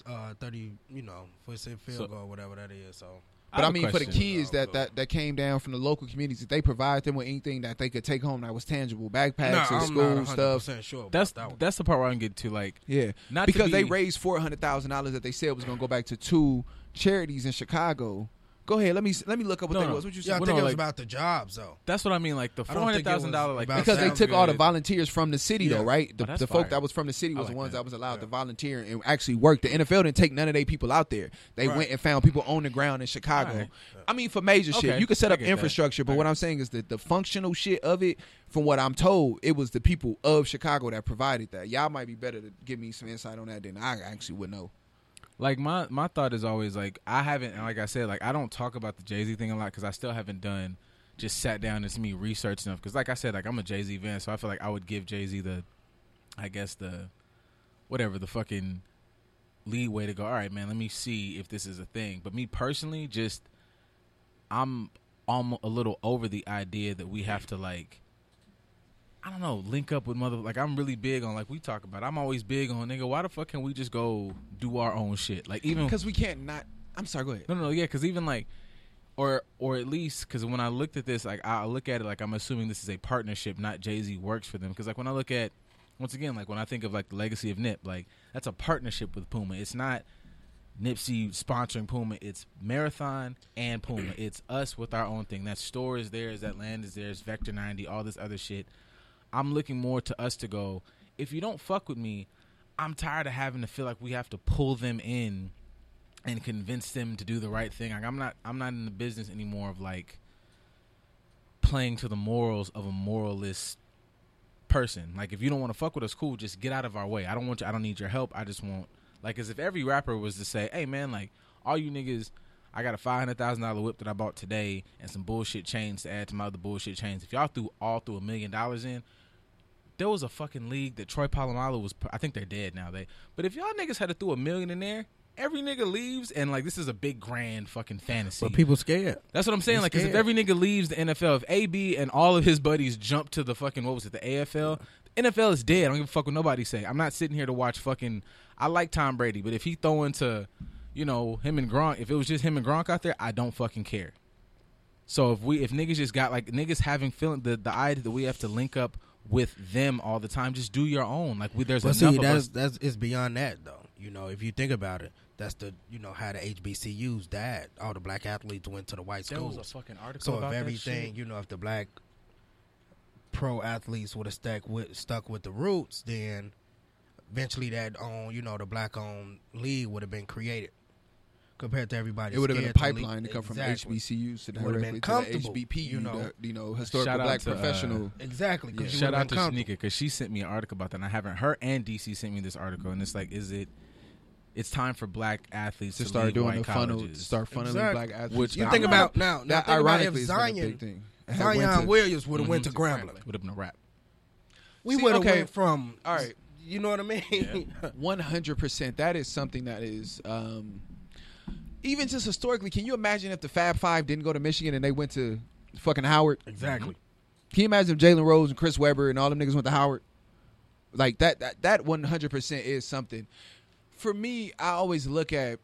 uh, thirty you know, foot set field so, goal, whatever that is. So, But, I, I mean, for the kids uh, that, that, that came down from the local communities, did they provide them with anything that they could take home that was tangible? Backpacks nah, or I'm school not stuff? I'm sure that's, that that's the part where I can get to, like. Yeah, not because be, they raised four hundred thousand dollars that they said was going to go back to two charities in Chicago. Go ahead. Let me let me look up what no, that no. was. What you said? Yeah, I think no, it was like, about the jobs, though. That's what I mean. Like the four hundred thousand dollars, like because they took good. all the volunteers from the city, yeah. though, right? The, oh, the folk that was from the city was like the ones that, that was allowed yeah. to volunteer and actually work. The N F L didn't take none of their people out there. They right. went and found people on the ground in Chicago. Right. I mean, for major okay. shit, you could set up infrastructure, that. but right. what I'm saying is that the functional shit of it, from what I'm told, it was the people of Chicago that provided that. Y'all might be better to give me some insight on that than I actually would know. Like, my, my thought is always, like, I haven't, like I said, like, I don't talk about the Jay-Z thing a lot because I still haven't done, just sat down and me research enough. Because, like I said, like, I'm a Jay-Z fan, so I feel like I would give Jay-Z the, I guess, the, whatever, the fucking leeway to go, all right, man, let me see if this is a thing. But me personally, just, I'm, I'm a little over the idea that we have to, like, I don't know, link up with mother... Like, I'm really big on, like, we talk about it. I'm always big on, nigga, why the fuck can we just go do our own shit? Like, even... Because we can't not... I'm sorry, go ahead. No, no, no, yeah, because even, like... Or or at least... Because when I looked at this, like, I look at it like I'm assuming this is a partnership, not Jay-Z works for them. Because, like, when I look at... Once again, like, when I think of, like, the legacy of Nip, like, that's a partnership with Puma. It's not Nipsey sponsoring Puma. It's Marathon and Puma. It's us with our own thing. That store is theirs. That land is theirs. Vector ninety, all this other shit. I'm looking more to us to go, if you don't fuck with me, I'm tired of having to feel like we have to pull them in and convince them to do the right thing. Like I'm not I'm not in the business anymore of like playing to the morals of a moralist person. Like if you don't want to fuck with us, cool, just get out of our way. I don't want you, I don't need your help. I just want like as if every rapper was to say, hey man, like all you niggas, I got a five hundred thousand dollars whip that I bought today and some bullshit chains to add to my other bullshit chains. If y'all threw all threw a million dollars in, there was a fucking league that Troy Polamalu was, I think they're dead now. They, but if y'all niggas had to throw a million in there, every nigga leaves and like this is a big grand fucking fantasy. But people scared. That's what I'm saying. They're like, because if every nigga leaves the N F L, if A B and all of his buddies jump to the fucking what was it, the A F L, yeah. the N F L is dead. I don't give a fuck what nobody say. I'm not sitting here to watch fucking. I like Tom Brady, but if he throw into, you know, him and Gronk. If it was just him and Gronk out there, I don't fucking care. So if we, if niggas just got like niggas having feeling the the idea that we have to link up with them all the time. Just do your own. Like we, there's well, enough see, of that's, us. That's, it's beyond that, though. You know, if you think about it, that's the, you know, how the H B C Us died. All the black athletes went to the white there schools. There was a fucking article so about if everything, that shit. You know, if the black pro athletes would have stuck with, stuck with the roots, then eventually that on, you know, the black-owned league would have been created compared to everybody. It would have been a pipeline to come exactly. from H B C Us to directly to the H B P U, you know, the, you know historical black to, professional. Uh, exactly. Yeah, shout out to Sneaker because she sent me an article about that. And I haven't. Her and D C sent me this article, and it's like, is it? It's time for black athletes to, to start doing a funnel. To start funneling exactly. black athletes. Which you think about now? That now ironically about if Zion, big thing. Zion to, Williams would have mm-hmm, went to Grambling. Would have been a rap. We would have okay, went from all right. You know what I mean? One hundred percent. That is something that is. Um, Even just historically, can you imagine if the Fab Five didn't go to Michigan and they went to fucking Howard? Exactly. Can you imagine if Jalen Rose and Chris Webber and all them niggas went to Howard? Like, that that, that one hundred percent is something. For me, I always look at...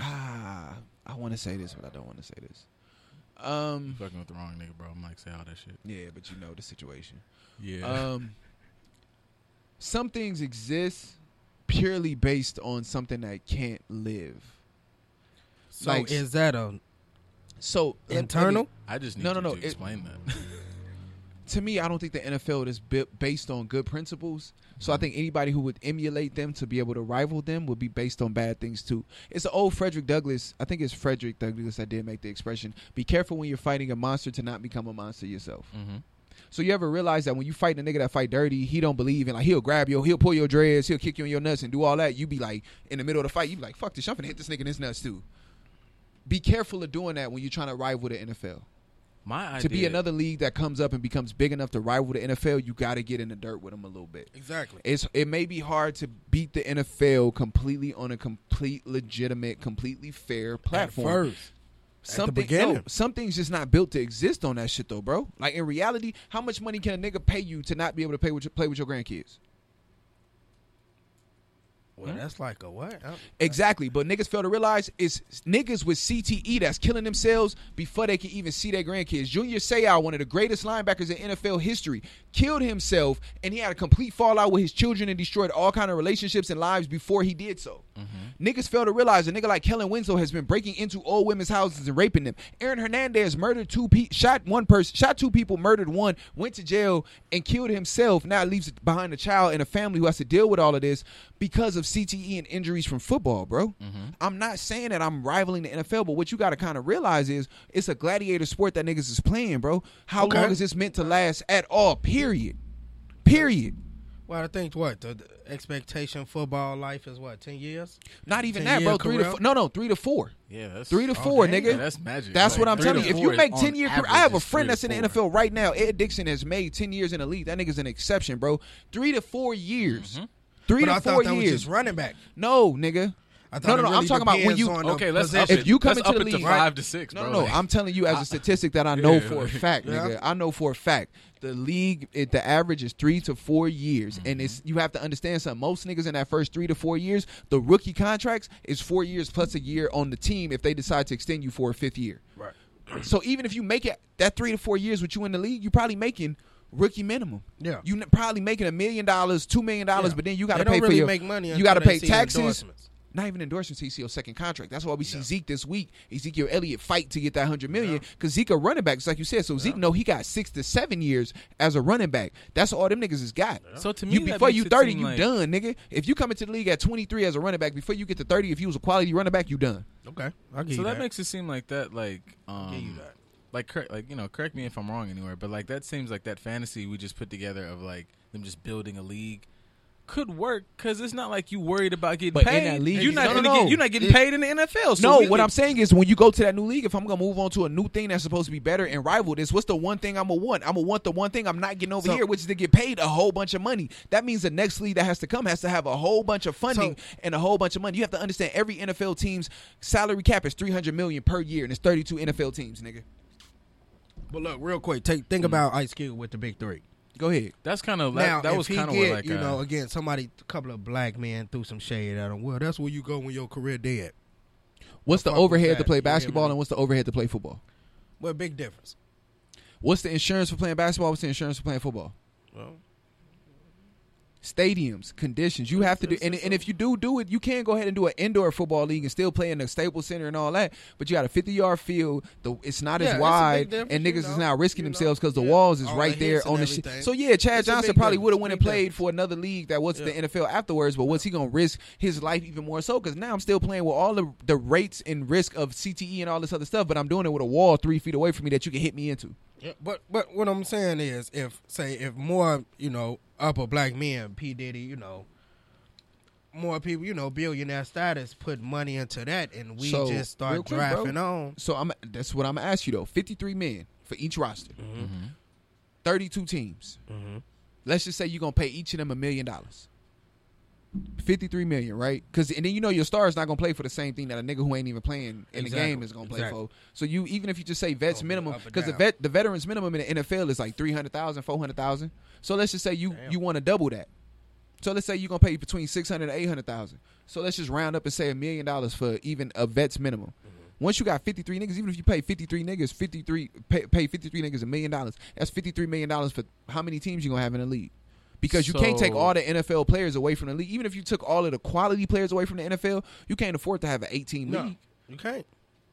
ah, I want to say this, but I don't want to say this. Um, You're fucking with the wrong nigga, bro. Mike say all that shit. Yeah, but you know the situation. Yeah. Um, some things exist... purely based on something that can't live. So like, is that a so internal? It, I just need no, no, no, to it, explain that. To me, I don't think the N F L is based on good principles. So I think anybody who would emulate them to be able to rival them would be based on bad things, too. It's an old Frederick Douglass. I think it's Frederick Douglass that did make the expression, be careful when you're fighting a monster to not become a monster yourself. Mm-hmm. So you ever realize that when you fight a nigga that fight dirty, he don't believe in, like, he'll grab you, he'll pull your dreads, he'll kick you in your nuts and do all that. You be like, in the middle of the fight, you be like, fuck this, I'm finna hit this nigga in his nuts, too. Be careful of doing that when you're trying to rival the N F L. My idea, to be another league that comes up and becomes big enough to rival the N F L, you got to get in the dirt with them a little bit. Exactly. It's It may be hard to beat the N F L completely on a complete, legitimate, completely fair platform. At first. Something, At the beginning. No, something's just not built to exist on that shit, though, bro. Like, in reality, how much money can a nigga pay you to not be able to pay with your, play with your grandkids? Well, mm-hmm. That's like a what? Exactly. But niggas fail to realize it's niggas with C T E that's killing themselves before they can even see their grandkids. Junior Seau, one of the greatest linebackers in N F L history, killed himself, and he had a complete fallout with his children and destroyed all kind of relationships and lives before he did so. Mm-hmm. Niggas fail to realize a nigga like Kellen Winslow has been breaking into old women's houses and raping them. Aaron Hernandez murdered two people, shot one person, shot two people, murdered one, went to jail, and killed himself. Now leaves behind a child and a family who has to deal with all of this because of C T E and injuries from football, bro. Mm-hmm. I'm not saying that I'm rivaling the N F L, but what you got to kind of realize is it's a gladiator sport that niggas is playing, bro. How okay. long is this meant to last at all? Period. Period. Well, I think what the, the expectation football life is what ten years. Not even that, bro. Three career? to four, no, no, three to four. Yeah, that's, three to okay. four, nigga. Yeah, that's magic. That's like, what I'm telling you. If you make ten year career, I have a friend that's in the N F L right now. Ed Dixon has made ten years in the league. That nigga's an exception, bro. Three to four years. Mm-hmm. Three but to I four thought that years. Was just running back. No, nigga. I no, no, no. Really I'm talking about when you. Okay, let's up it. If you come let's into up the league, to five to six. Bro. No, no, no. I'm telling you as a statistic that I know yeah, for a fact, yeah. nigga. I know for a fact the league. It, the average is three to four years, mm-hmm. and it's you have to understand something. Most niggas in that first three to four years, the rookie contracts is four years plus a year on the team if they decide to extend you for a fifth year. Right. So even if you make it that three to four years with you in the league, you're probably making. Rookie minimum. Yeah, you probably making a million dollars, two million dollars, yeah. but then you got to pay really for your. Make money you got to pay taxes. Not even endorsements. He see your second contract. That's why we see yeah. Zeke this week. Ezekiel Elliott fight to get that hundred million because yeah. Zeke a running back, just like you said. So yeah. Zeke know he got six to seven years as a running back. That's all them niggas has got. Yeah. So to me, you, before you thirty, you like... done, nigga. If you come into the league at twenty three as a running back, before you get to thirty, if you was a quality running back, you done. Okay, I'll give so you that, that makes it seem like that. Like, um, give you that. Like, like you know, correct me if I'm wrong anywhere, but like that seems like that fantasy we just put together of like them just building a league could work because it's not like you worried about getting but paid. In that league, you're, not no, no. Get, you're not getting it, paid in the N F L. So no, really, what I'm saying is when you go to that new league, if I'm gonna move on to a new thing that's supposed to be better and rival this, what's the one thing I'm gonna want? I'm gonna want the one thing I'm not getting over so, here, which is to get paid a whole bunch of money. That means the next league that has to come has to have a whole bunch of funding so, and a whole bunch of money. You have to understand every N F L team's salary cap is three hundred million dollars per year, and it's thirty-two N F L teams, nigga. But look, real quick, take think mm. about Ice Cube with the big three. Go ahead. That's kind of that, that was kind of like you a, know again somebody a couple of black men threw some shade at him. Well, that's where you go when your career dead. What's the, the overhead to play basketball yeah, and what's the overhead to play football? Well, big difference. What's the insurance for playing basketball? What's the insurance for playing football? Well, stadiums, conditions. You have to do, and, and if you do do it, you can go ahead and do an indoor football league and still play in the Staples Center and all that. But you got a fifty-yard field. The, it's not yeah, as wide, and niggas is now risking themselves because the yeah. walls is all right there on the shit. So, yeah, Chad it's Johnson probably would have went and played for another league that was yeah. the N F L afterwards, but was he going to risk his life even more so? Because now I'm still playing with all the, the rates and risk of C T E and all this other stuff, but I'm doing it with a wall three feet away from me that you can hit me into. Yeah, but but what I'm saying is, if say if more you know upper black men, P Diddy, you know, more people you know billionaire status put money into that, and we so, just start quick, drafting bro. on. So I'm that's what I'm gonna ask you though. fifty-three men for each roster, mm-hmm. thirty-two teams. Mm-hmm. Let's just say you're gonna pay each of them a million dollars. fifty-three million, right? Because and then you know your star is not gonna play for the same thing that a nigga who ain't even playing in exactly. the game is gonna play exactly. for. So you even if you just say vets oh, minimum, because the vet the veterans minimum in the N F L is like three hundred thousand, four hundred thousand. So let's just say you Damn. you want to double that. So let's say you're gonna pay between six hundred and eight hundred thousand. So let's just round up and say a million dollars for even a vet's minimum. Mm-hmm. Once you got fifty-three niggas, even if you pay fifty-three niggas, fifty-three pay, pay fifty-three niggas a million dollars. That's fifty-three million dollars for how many teams you gonna have in the league? Because you so, can't take all the N F L players away from the league. Even if you took all of the quality players away from the N F L, you can't afford to have an eighteen no, league. You can't.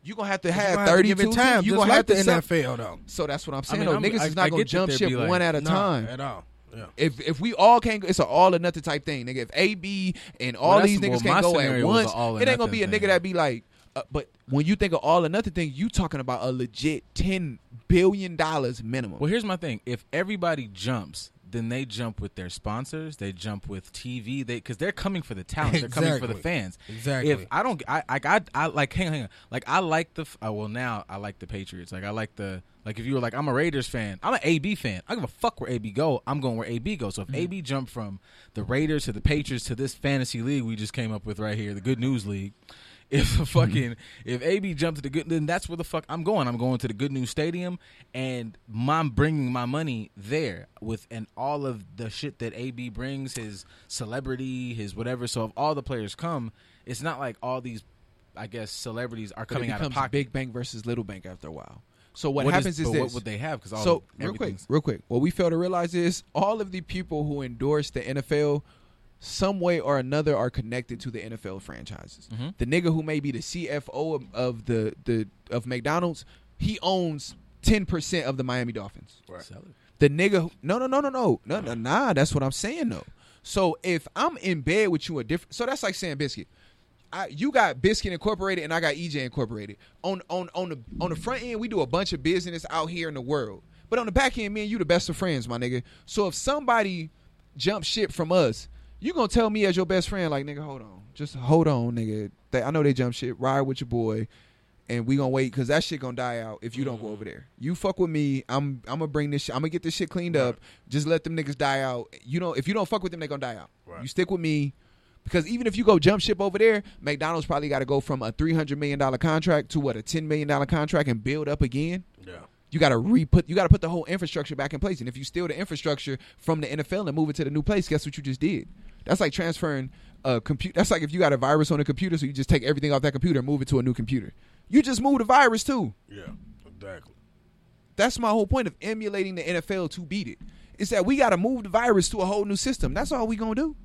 You're going to have to have thirty-two times. You're going to have the N F L, though. So that's what I'm saying. I mean, though. I'm, Niggas I, is not going to jump ship like, one at a nah, time. At all. Yeah. If if we all can't, it's an all or nothing type thing, nigga. If A B and all well, these niggas well, can't go at once, it ain't going to be a nigga thing. That be like, uh, but when you think of all or nothing thing, you talking about a legit ten billion dollars minimum. Well, here's my thing. If everybody jumps, then they jump with their sponsors. They jump with T V. They because they're coming for the talent. Exactly. They're coming for the fans. Exactly. If I don't, I I, I, I like hang on, hang on. Like I like the. Oh, well, now I like the Patriots. Like I like the. Like if you were like, I'm a Raiders fan. I'm an A B fan. I don't give a fuck where A B go. I'm going where A B goes. So if mm-hmm. A B jumped from the Raiders to the Patriots to this fantasy league we just came up with right here, the Good News League. If fucking mm-hmm. if A B jumps to the good, then that's where the fuck I'm going. I'm going to the Good News Stadium, and I'm bringing my money there with and all of the shit that A B brings, his celebrity, his whatever. So if all the players come, it's not like all these, I guess, celebrities are coming out of pocket. Big bank versus little bank after a while. So what, what happens is, is this. What would they have? Because all so real quick, real quick. What we fail to realize is all of the people who endorse the N F L. Some way or another are connected to the N F L franchises. Mm-hmm. The nigga who may be the C F O of, of the the of McDonald's, he owns ten percent of the Miami Dolphins. Right. The nigga who, no no no no no no no nah, that's what I'm saying though. So if I'm in bed with you a different so that's like saying Biscuit. I, you got Biscuit Incorporated and I got E J Incorporated. On on on the on the front end we do a bunch of business out here in the world. But on the back end me and you the best of friends, my nigga. So if somebody jumps ship from us, you gonna tell me as your best friend, like, nigga, hold on. Just hold on, nigga. They, I know they jump shit. Ride with your boy. And we gonna wait because that shit gonna die out if you don't go over there. You fuck with me. I'm I'm gonna bring this shit. I'm gonna get this shit cleaned right. up. Just let them niggas die out. You know, if you don't fuck with them, they gonna die out. Right. You stick with me. Because even if you go jump ship over there, McDonald's probably gotta go from a three hundred million dollars contract to what, a ten million dollars contract and build up again. Yeah. You gotta re put you gotta put the whole infrastructure back in place. And if you steal the infrastructure from the N F L and move it to the new place, guess what you just did? That's like transferring a computer. That's like if you got a virus on a computer, so you just take everything off that computer and move it to a new computer. You just move the virus too. Yeah, exactly. That's my whole point of emulating the N F L to beat it. Is that we got to move the virus to a whole new system. That's all we gonna do.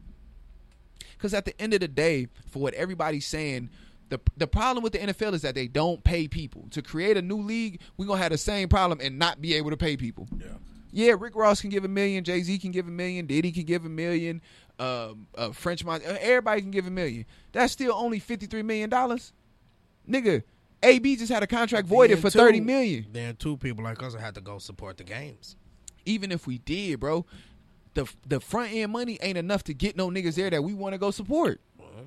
Because at the end of the day, for what everybody's saying, the the problem with the N F L is that they don't pay people. To create a new league, we are gonna have the same problem and not be able to pay people. Yeah. Yeah, Rick Ross can give a million, Jay-Z can give a million, Diddy can give a million, um, uh, French Mon, everybody can give a million. That's still only fifty-three million dollars. Nigga, A B just had a contract voided for two, thirty million dollars. Then two people like us had to go support the games. Even if we did, bro, the the front end money ain't enough to get no niggas there that we want to go support. Uh-huh.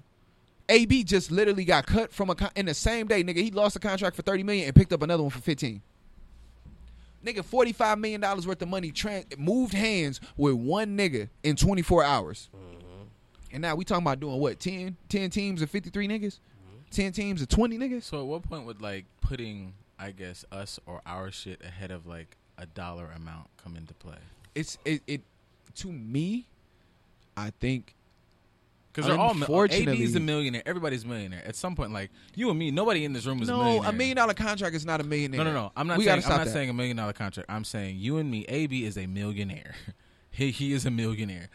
A B just literally got cut from a con- in the same day, nigga. He lost a contract for thirty million dollars and picked up another one for fifteen. Nigga, forty-five million dollars worth of money trans- moved hands with one nigga in twenty-four hours. Mm-hmm. And now we talking about doing what, ten, ten teams of fifty-three niggas? Mm-hmm. ten teams of twenty niggas? So at what point would, like, putting, I guess, us or our shit ahead of, like, a dollar amount come into play? It's, it, it to me, I think... Because they're all A B's a millionaire. Everybody's a millionaire. At some point, like you and me, nobody in this room is no, a millionaire. No, a million dollar contract is not a millionaire. No, no, no. I'm not we saying I'm not that. saying a million dollar contract. I'm saying you and me, A B is a millionaire. he he is a millionaire.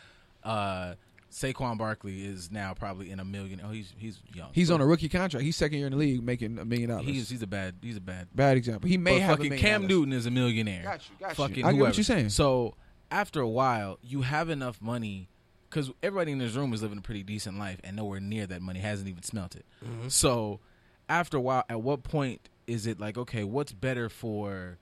Uh, Saquon Barkley is now probably in a million. Oh, he's he's young. He's on a rookie contract. He's second year in the league making a million dollars. He's he's a bad he's a bad bad example. He may have fucking a million Cam dollars. Newton is a millionaire. Got you, got you. Fucking I get whoever. What you're saying. So after a while, you have enough money. Because everybody in this room is living a pretty decent life and nowhere near that money, hasn't even smelt it. Mm-hmm. So after a while, at what point is it like, okay, what's better for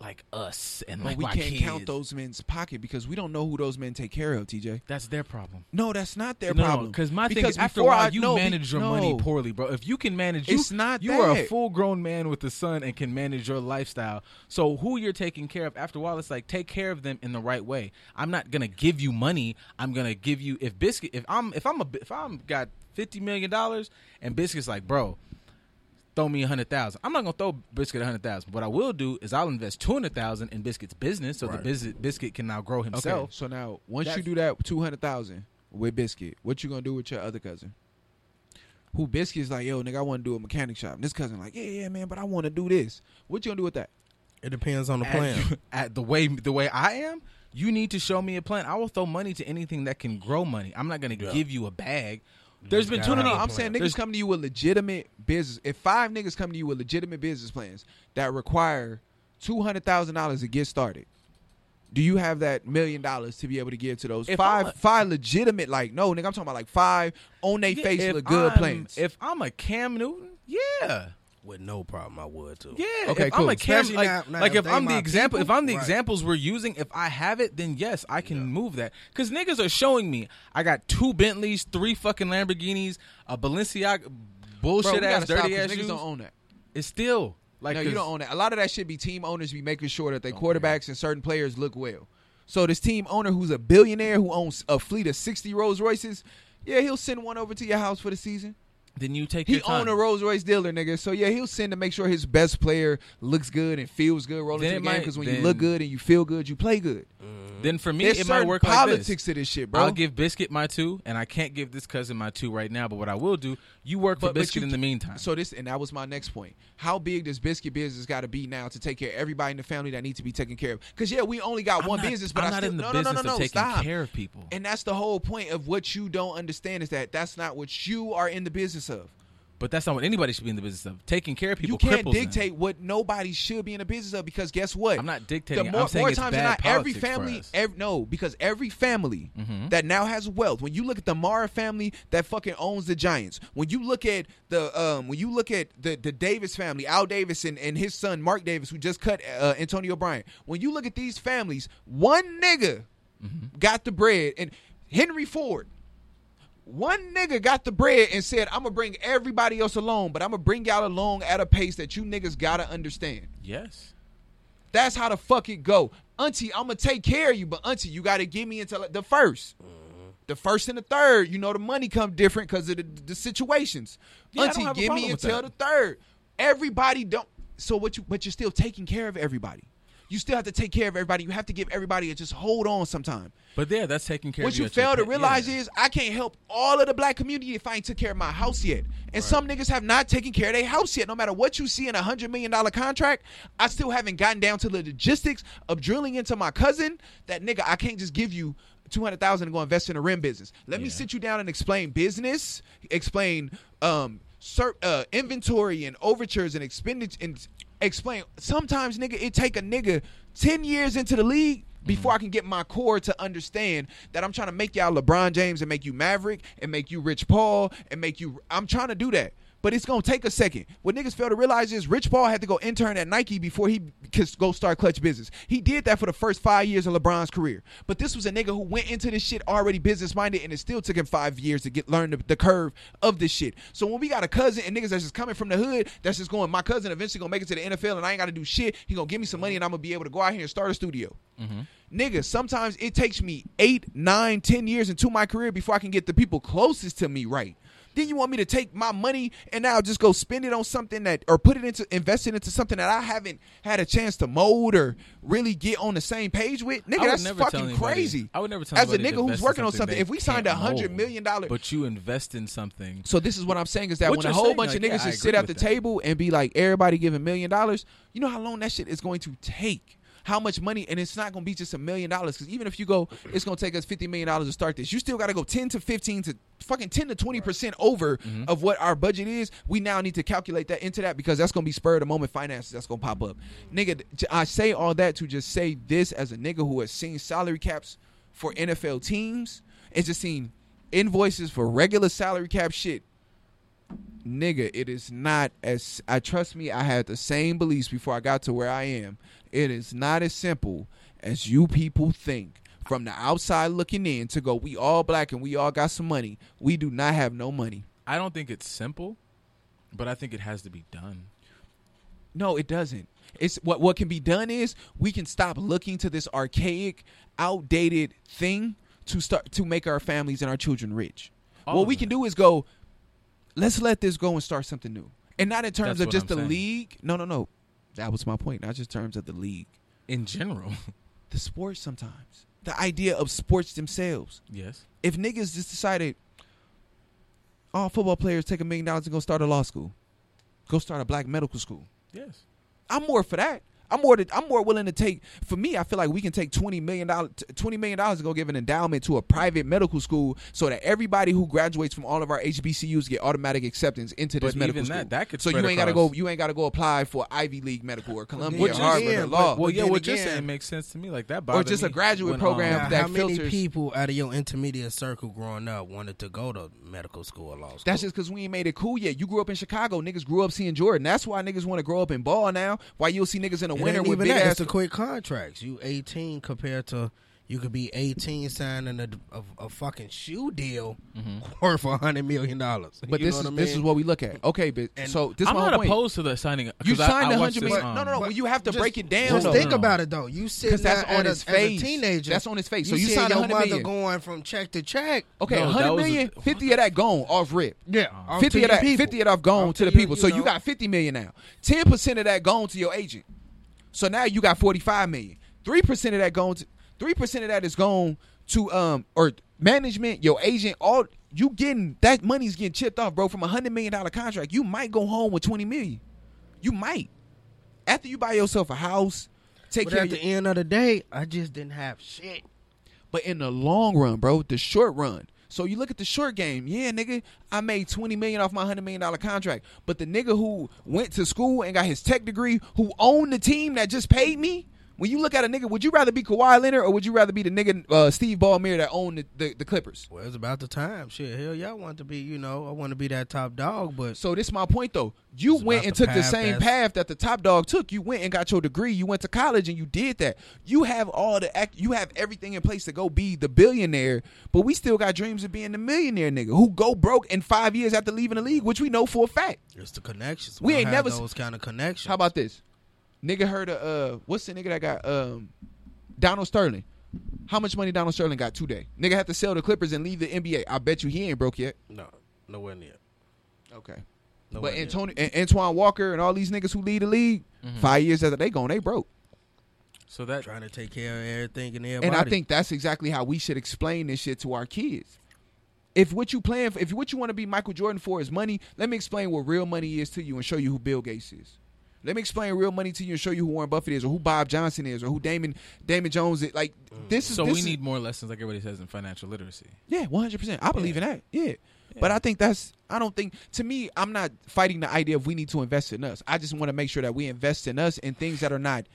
like us and like, like we my can't kids? Count those men's pocket because we don't know who those men take care of, T J. That's their problem. No, that's not their no, problem. No, cause my because my thing is after a while, I, you no, manage your no. money poorly, bro. If you can manage, it's you, not you that. Are a full grown man with a son and can manage your lifestyle. So who you're taking care of after a while, it's like take care of them in the right way. I'm not gonna give you money. I'm gonna give you if Biscuit. If I'm if I'm a if I'm got fifty million dollars and Biscuit's like, bro. Throw me a hundred thousand. I'm not gonna throw Biscuit a hundred thousand. What I will do is I'll invest two hundred thousand in Biscuit's business, so right. the bis- Biscuit can now grow himself. Okay. So now, once That's- you do that two hundred thousand with Biscuit, what you gonna do with your other cousin? Who Biscuit's like, yo, nigga, I want to do a mechanic shop. And this cousin like, yeah, yeah, man, but I want to do this. What you gonna do with that? It depends on the plan. At, at the way the way I am. You need to show me a plan. I will throw money to anything that can grow money. I'm not going to yeah. give you a bag. There's you been too many. I'm saying niggas There's, come to you with legitimate business. If five niggas come to you with legitimate business plans that require two hundred thousand dollars to get started, do you have that million dollars to be able to give to those five? A, five legitimate, like, no, nigga, I'm talking about like five on they yeah, face look good I'm, plans. If I'm a Cam Newton, yeah. with no problem, I would too. Yeah, okay, if cool. I'm a Cam, like, now, now like if, if I'm the example, people, if I'm the right. examples we're using, if I have it, then yes, I can yeah. move that. Because niggas are showing me, I got two Bentleys, three fucking Lamborghinis, a Balenciaga, bullshit Bro, ass, dirty ass shoes. Niggas don't own that. It's still like no, you don't own that. A lot of that shit be team owners be making sure that their oh, quarterbacks man. and certain players look well. So this team owner who's a billionaire who owns a fleet of sixty Rolls Royces, yeah, he'll send one over to your house for the season. Then you take your time. He own a Rolls Royce dealer, nigga. So, yeah, he'll send to make sure his best player looks good and feels good rolling to the game. Because when you look good and you feel good, you play good. Mm. Then for me, it might work like this. There's politics to this shit, bro. I'll give Biscuit my two, and I can't give this cousin my two right now. But what I will do, you work for Biscuit in the meantime. So this, and that was my next point. How big does Biscuit business got to be now to take care of everybody in the family that needs to be taken care of? Because, yeah, we only got one business, but I'm not in the business of taking care of people. And that's the whole point of what you don't understand is that that's not what you are in the business of. But that's not what anybody should be in the business of. Taking care of people. You can't dictate them. What nobody should be in the business of, because guess what? I'm not dictating. The more, I'm saying more it's times bad than not, every family, every, no, because every family mm-hmm. that now has wealth. When you look at the Mara family that fucking owns the Giants. When you look at the um, when you look at the the Davis family, Al Davis and, and his son Mark Davis, who just cut uh, Antonio Bryant. When you look at these families, one nigga mm-hmm. got the bread, and Henry Ford. One nigga got the bread and said, I'm going to bring everybody else along, but I'm going to bring y'all along at a pace that you niggas got to understand. Yes. That's how the fuck it go. Auntie, I'm going to take care of you, but auntie, you got to give me until the first. Mm-hmm. The first and the third, you know the money come different because of the, the situations. Yeah, auntie, give me until the third. Everybody don't. So what you, but you're still taking care of everybody. You still have to take care of everybody. You have to give everybody a just hold on sometime. But yeah, that's taking care what of you. What you fail to realize yeah. is I can't help all of the black community if I ain't took care of my house yet. And right. some niggas have not taken care of their house yet. No matter what you see in a one hundred million dollars contract, I still haven't gotten down to the logistics of drilling into my cousin. That nigga, I can't just give you two hundred thousand dollars and go invest in a rim business. Let yeah. me sit you down and explain business, explain um, cert, uh, inventory and overtures and expenditure and explain. Sometimes, nigga, it take a nigga ten years into the league before mm-hmm. I can get my core to understand that I'm trying to make y'all LeBron James and make you Maverick and make you Rich Paul and make you – I'm trying to do that. But it's going to take a second. What niggas fail to realize is Rich Paul had to go intern at Nike before he could go start clutch business. He did that for the first five years of LeBron's career. But this was a nigga who went into this shit already business-minded, and it still took him five years to get learn the, the curve of this shit. So when we got a cousin and niggas that's just coming from the hood, that's just going, my cousin eventually going to make it to the N F L, and I ain't got to do shit. He going to give me some money, and I'm going to be able to go out here and start a studio. Mm-hmm. Nigga, sometimes it takes me eight, nine, ten years into my career before I can get the people closest to me right. Then you want me to take my money and now just go spend it on something that, or put it into, invest it into something that I haven't had a chance to mold or really get on the same page with? Nigga, that's fucking anybody, crazy. I would never tell As a nigga who's working something on something, if we signed a hundred million dollars, but you invest in something. So this is what I'm saying is that what when a whole saying, bunch like, of niggas yeah, just sit at the that. table and be like, everybody giving million dollars, you know how long that shit is going to take? How much money, and it's not going to be just a million dollars, because even if you go, it's going to take us fifty million dollars to start this, you still got to go ten to fifteen to fucking ten to twenty percent over mm-hmm. of what our budget is. We now need to calculate that into that, because that's going to be spur of the moment finances that's going to pop up. Nigga, I say all that to just say this as a nigga who has seen salary caps for N F L teams and just seen invoices for regular salary cap shit. Nigga, it is not as I trust me, I had the same beliefs before I got to where I am. It is not as simple as you people think. From the outside looking in to go, we all black and we all got some money. We do not have no money. I don't think it's simple, but I think it has to be done. No, it doesn't. It's what what can be done is we can stop looking to this archaic, outdated thing to start to make our families and our children rich. All what we that. can do is go, let's let this go and start something new. And not in terms That's of just I'm the saying. league. No, no, no. That was my point. Not just in terms of the league. In general. The sports sometimes. The idea of sports themselves. Yes. If niggas just decided, all football players take a million dollars and go start a law school. Go start a black medical school. Yes. I'm more for that. I'm more to, I'm more willing to take, for me, I feel like we can take twenty million dollars twenty million dollars to go give an endowment to a private medical school so that everybody who graduates from all of our H B C Us get automatic acceptance into this but medical even school. That, that could so you ain't got to go you ain't got to go apply for Ivy League medical or Columbia well, or Harvard yeah, or law. Well, yeah, what again, you're saying makes sense to me. Like that bothers me. Or just a graduate program now, that how filters. How many people out of your intermediate circle growing up wanted to go to medical school or law school? That's just because we ain't made it cool yet. You grew up in Chicago. Niggas grew up seeing Jordan. That's why niggas want to grow up in ball now. Why you'll see niggas in a winter with big ass. It's the quick contracts. You eighteen compared to you could be eighteen signing a, a, a fucking shoe deal mm-hmm. worth a hundred million dollars. But you this is I mean? this is what we look at. Okay, but and so this I'm my not point. opposed to the signing. You signed a hundred million. Um, no, no, no. You have to just, break it down. Just though. think no, no. about it though. You sit because that's on his a, face. As a teenager, that's on his face. So you, you signed your mother million. going from check to check. Okay, no, hundred million, a, fifty of that gone off rip. Yeah, uh, fifty of that, people. fifty of that gone to the people. So you got fifty million now. Ten percent of that gone to your agent. So now you got forty-five million. Three percent of that gone to. Three percent of that is gone to um or management, your agent, all you getting that money's getting chipped off, bro, from a hundred million dollar contract. You might go home with twenty million. You might. After you buy yourself a house, take but care at of at the your- end of the day, I just didn't have shit. But in the long run, bro, the short run. So you look at the short game. Yeah, nigga, I made twenty million dollars off my one hundred million dollars contract. But the nigga who went to school and got his tech degree, who owned the team that just paid me, when you look at a nigga, would you rather be Kawhi Leonard or would you rather be the nigga uh, Steve Ballmer that owned the, the, the Clippers? Well, it's about the time. Shit, hell yeah, I want to be, you know, I want to be that top dog. But so this is my point, though. You went and took the same path that the top dog took. You went and got your degree. You went to college and you did that. You have all the act. You have everything in place to go be the billionaire, but we still got dreams of being the millionaire nigga who go broke in five years after leaving the league, which we know for a fact. It's the connections. We, we ain't never those kind of connections. How about this? Nigga heard of, uh, what's the nigga that got, um, Donald Sterling. How much money Donald Sterling got today? Nigga had to sell the Clippers and leave the N B A. I bet you he ain't broke yet. No, nowhere near. Okay. Nowhere but Antonio, near. Antoine Walker and all these niggas who lead the league, mm-hmm. five years after they gone, they broke. So that trying to take care of everything and everybody. And I think that's exactly how we should explain this shit to our kids. If what you plan, for, if what you want to be Michael Jordan for is money, let me explain what real money is to you and show you who Bill Gates is. Let me explain real money to you and show you who Warren Buffett is or who Bob Johnson is or who Damon Damon Jones is. Like, this is So this we is, need more lessons, like everybody says, in financial literacy. Yeah, one hundred percent. I believe yeah. in that. Yeah. yeah. But I think that's, I don't think, to me, I'm not fighting the idea of we need to invest in us. I just want to make sure that we invest in us in things that are not,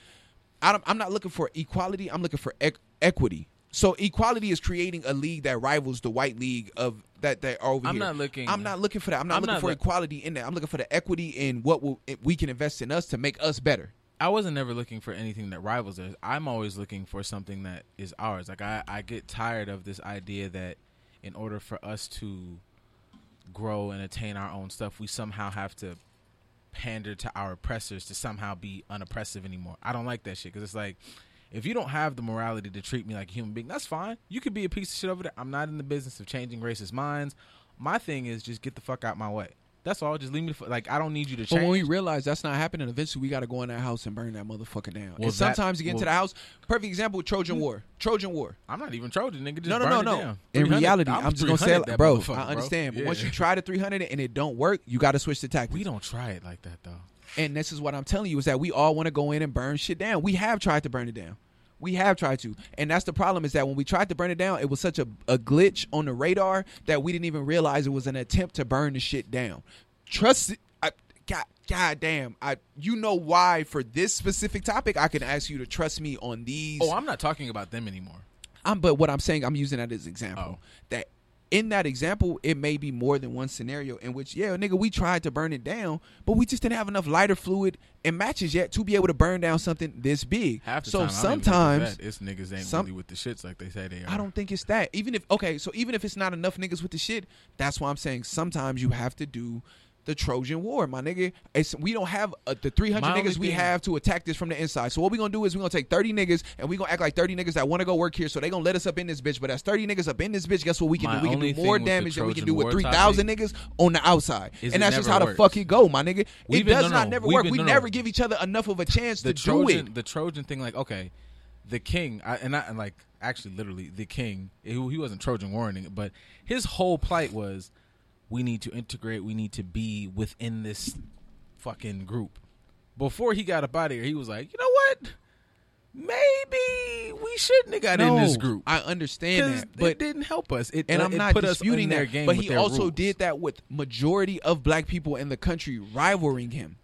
I don't, I'm not looking for equality. I'm looking for ec- equity. So equality is creating a league that rivals the white league of that that are over I'm here. I'm not looking. I'm not looking for that. I'm not I'm looking not for look- equality in that. I'm looking for the equity in what will, we can invest in us to make us better. I wasn't ever looking for anything that rivals us. I'm always looking for something that is ours. Like I, I get tired of this idea that in order for us to grow and attain our own stuff, we somehow have to pander to our oppressors to somehow be unoppressive anymore. I don't like that shit because it's like, if you don't have the morality to treat me like a human being, that's fine. You could be a piece of shit over there. I'm not in the business of changing racist minds. My thing is just get the fuck out my way. That's all. Just leave me. The f- like, I don't need you to change. But when we realize that's not happening, eventually we got to go in that house and burn that motherfucker down. Well, and sometimes that, you get well, into the house. Perfect example, Trojan War. Trojan War. I'm not even Trojan, nigga. Just no, no, burn no, it no. Down. In reality, I'm just going to say, like, bro, I understand. Bro. But yeah. once you try the three hundred and it don't work, you got to switch the tactics. We don't try it like that, though. And this is what I'm telling you is that we all want to go in and burn shit down. We have tried to burn it down. We have tried to. And that's the problem is that when we tried to burn it down, it was such a, a glitch on the radar that we didn't even realize it was an attempt to burn the shit down. Trust it. I, God, God damn. I, you know why for this specific topic, I can ask you to trust me on these. Oh, I'm not talking about them anymore. I'm, but what I'm saying, I'm using that as an example. Oh. That in that example, it may be more than one scenario in which, yeah, nigga, we tried to burn it down, but we just didn't have enough lighter fluid and matches yet to be able to burn down something this big. Half the so time, sometimes it's niggas ain't some, really with the shits like they say they are. I don't think it's that. Even if okay, so even if it's not enough niggas with the shit, that's why I'm saying sometimes you have to do the Trojan War, my nigga. It's, we don't have uh, the three hundred my niggas we have to attack this from the inside. So what we gonna do is we gonna take thirty niggas and we gonna act like thirty niggas that want to go work here. So they gonna let us up in this bitch. But as thirty niggas up in this bitch, guess what we can my do? We can do more damage than we can do with three thousand niggas on the outside. And that's just how works. the fuck it go, my nigga. We've it been, does no, not no, never work. Been, we no, never no. give each other enough of a chance the to Trojan, do it. The Trojan thing, like okay, the king I, and I and like actually literally the king. He, he wasn't Trojan warring it, but his whole plight was, we need to integrate. We need to be within this fucking group. Before he got up out of here, he was like, you know what? maybe we shouldn't have got no, in this group. I understand that, but it didn't help us. It, and uh, I'm it not put disputing us in their game. But with he their also rules. Did that with majority of black people in the country rivaling him,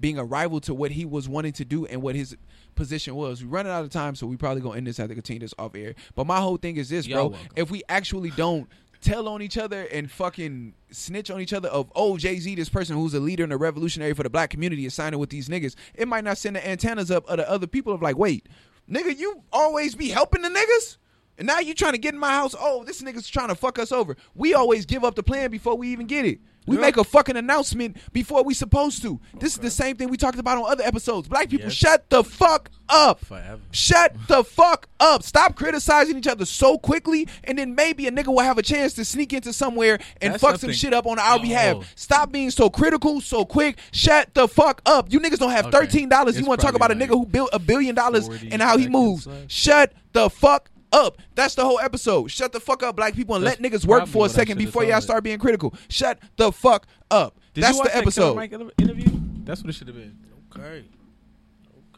being a rival to what he was wanting to do and what his position was. We're running out of time, so we probably gonna end this. I have to continue this off air. But my whole thing is this, Yo, bro. Welcome. If we actually don't tell on each other and fucking snitch on each other of, oh, Jay-Z, this person who's a leader and a revolutionary for the black community is signing with these niggas, it might not send the antennas up of the other people of like, wait, nigga, you always be helping the niggas? And now you trying to get in my house, oh, this nigga's trying to fuck us over. We always give up the plan before we even get it. We yep. make a fucking announcement before we supposed to. Okay. This is the same thing we talked about on other episodes. Black people, yes. shut the fuck up. Forever. Shut the fuck up. Stop criticizing each other so quickly, and then maybe a nigga will have a chance to sneak into somewhere and That's fuck something. some shit up on our oh. behalf. Stop being so critical, so quick. Shut the fuck up. You niggas don't have okay. thirteen dollars. It's you want to talk about like a nigga who built a billion dollars and how he moves. Left. Shut the fuck up. Up. That's the whole episode. Shut the fuck up, black people, and that's let niggas work for a second before y'all start being critical. Shut the fuck up. Did that's you watch the episode. That Mike interview? That's what it should have been. Okay.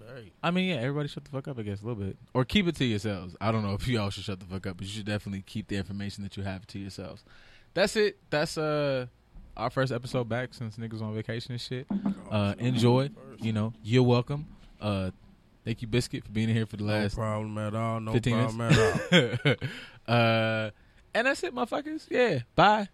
Okay. I mean, yeah, everybody shut the fuck up, I guess, a little bit. Or keep it to yourselves. I don't know if y'all should shut the fuck up, but you should definitely keep the information that you have to yourselves. That's it. That's uh our first episode back since niggas on vacation and shit. Uh, enjoy. You know, you're welcome. Uh Thank you, Biscuit, for being here for the last. No problem at all. No problem minutes. at all. uh, and that's it, motherfuckers. Yeah. Bye.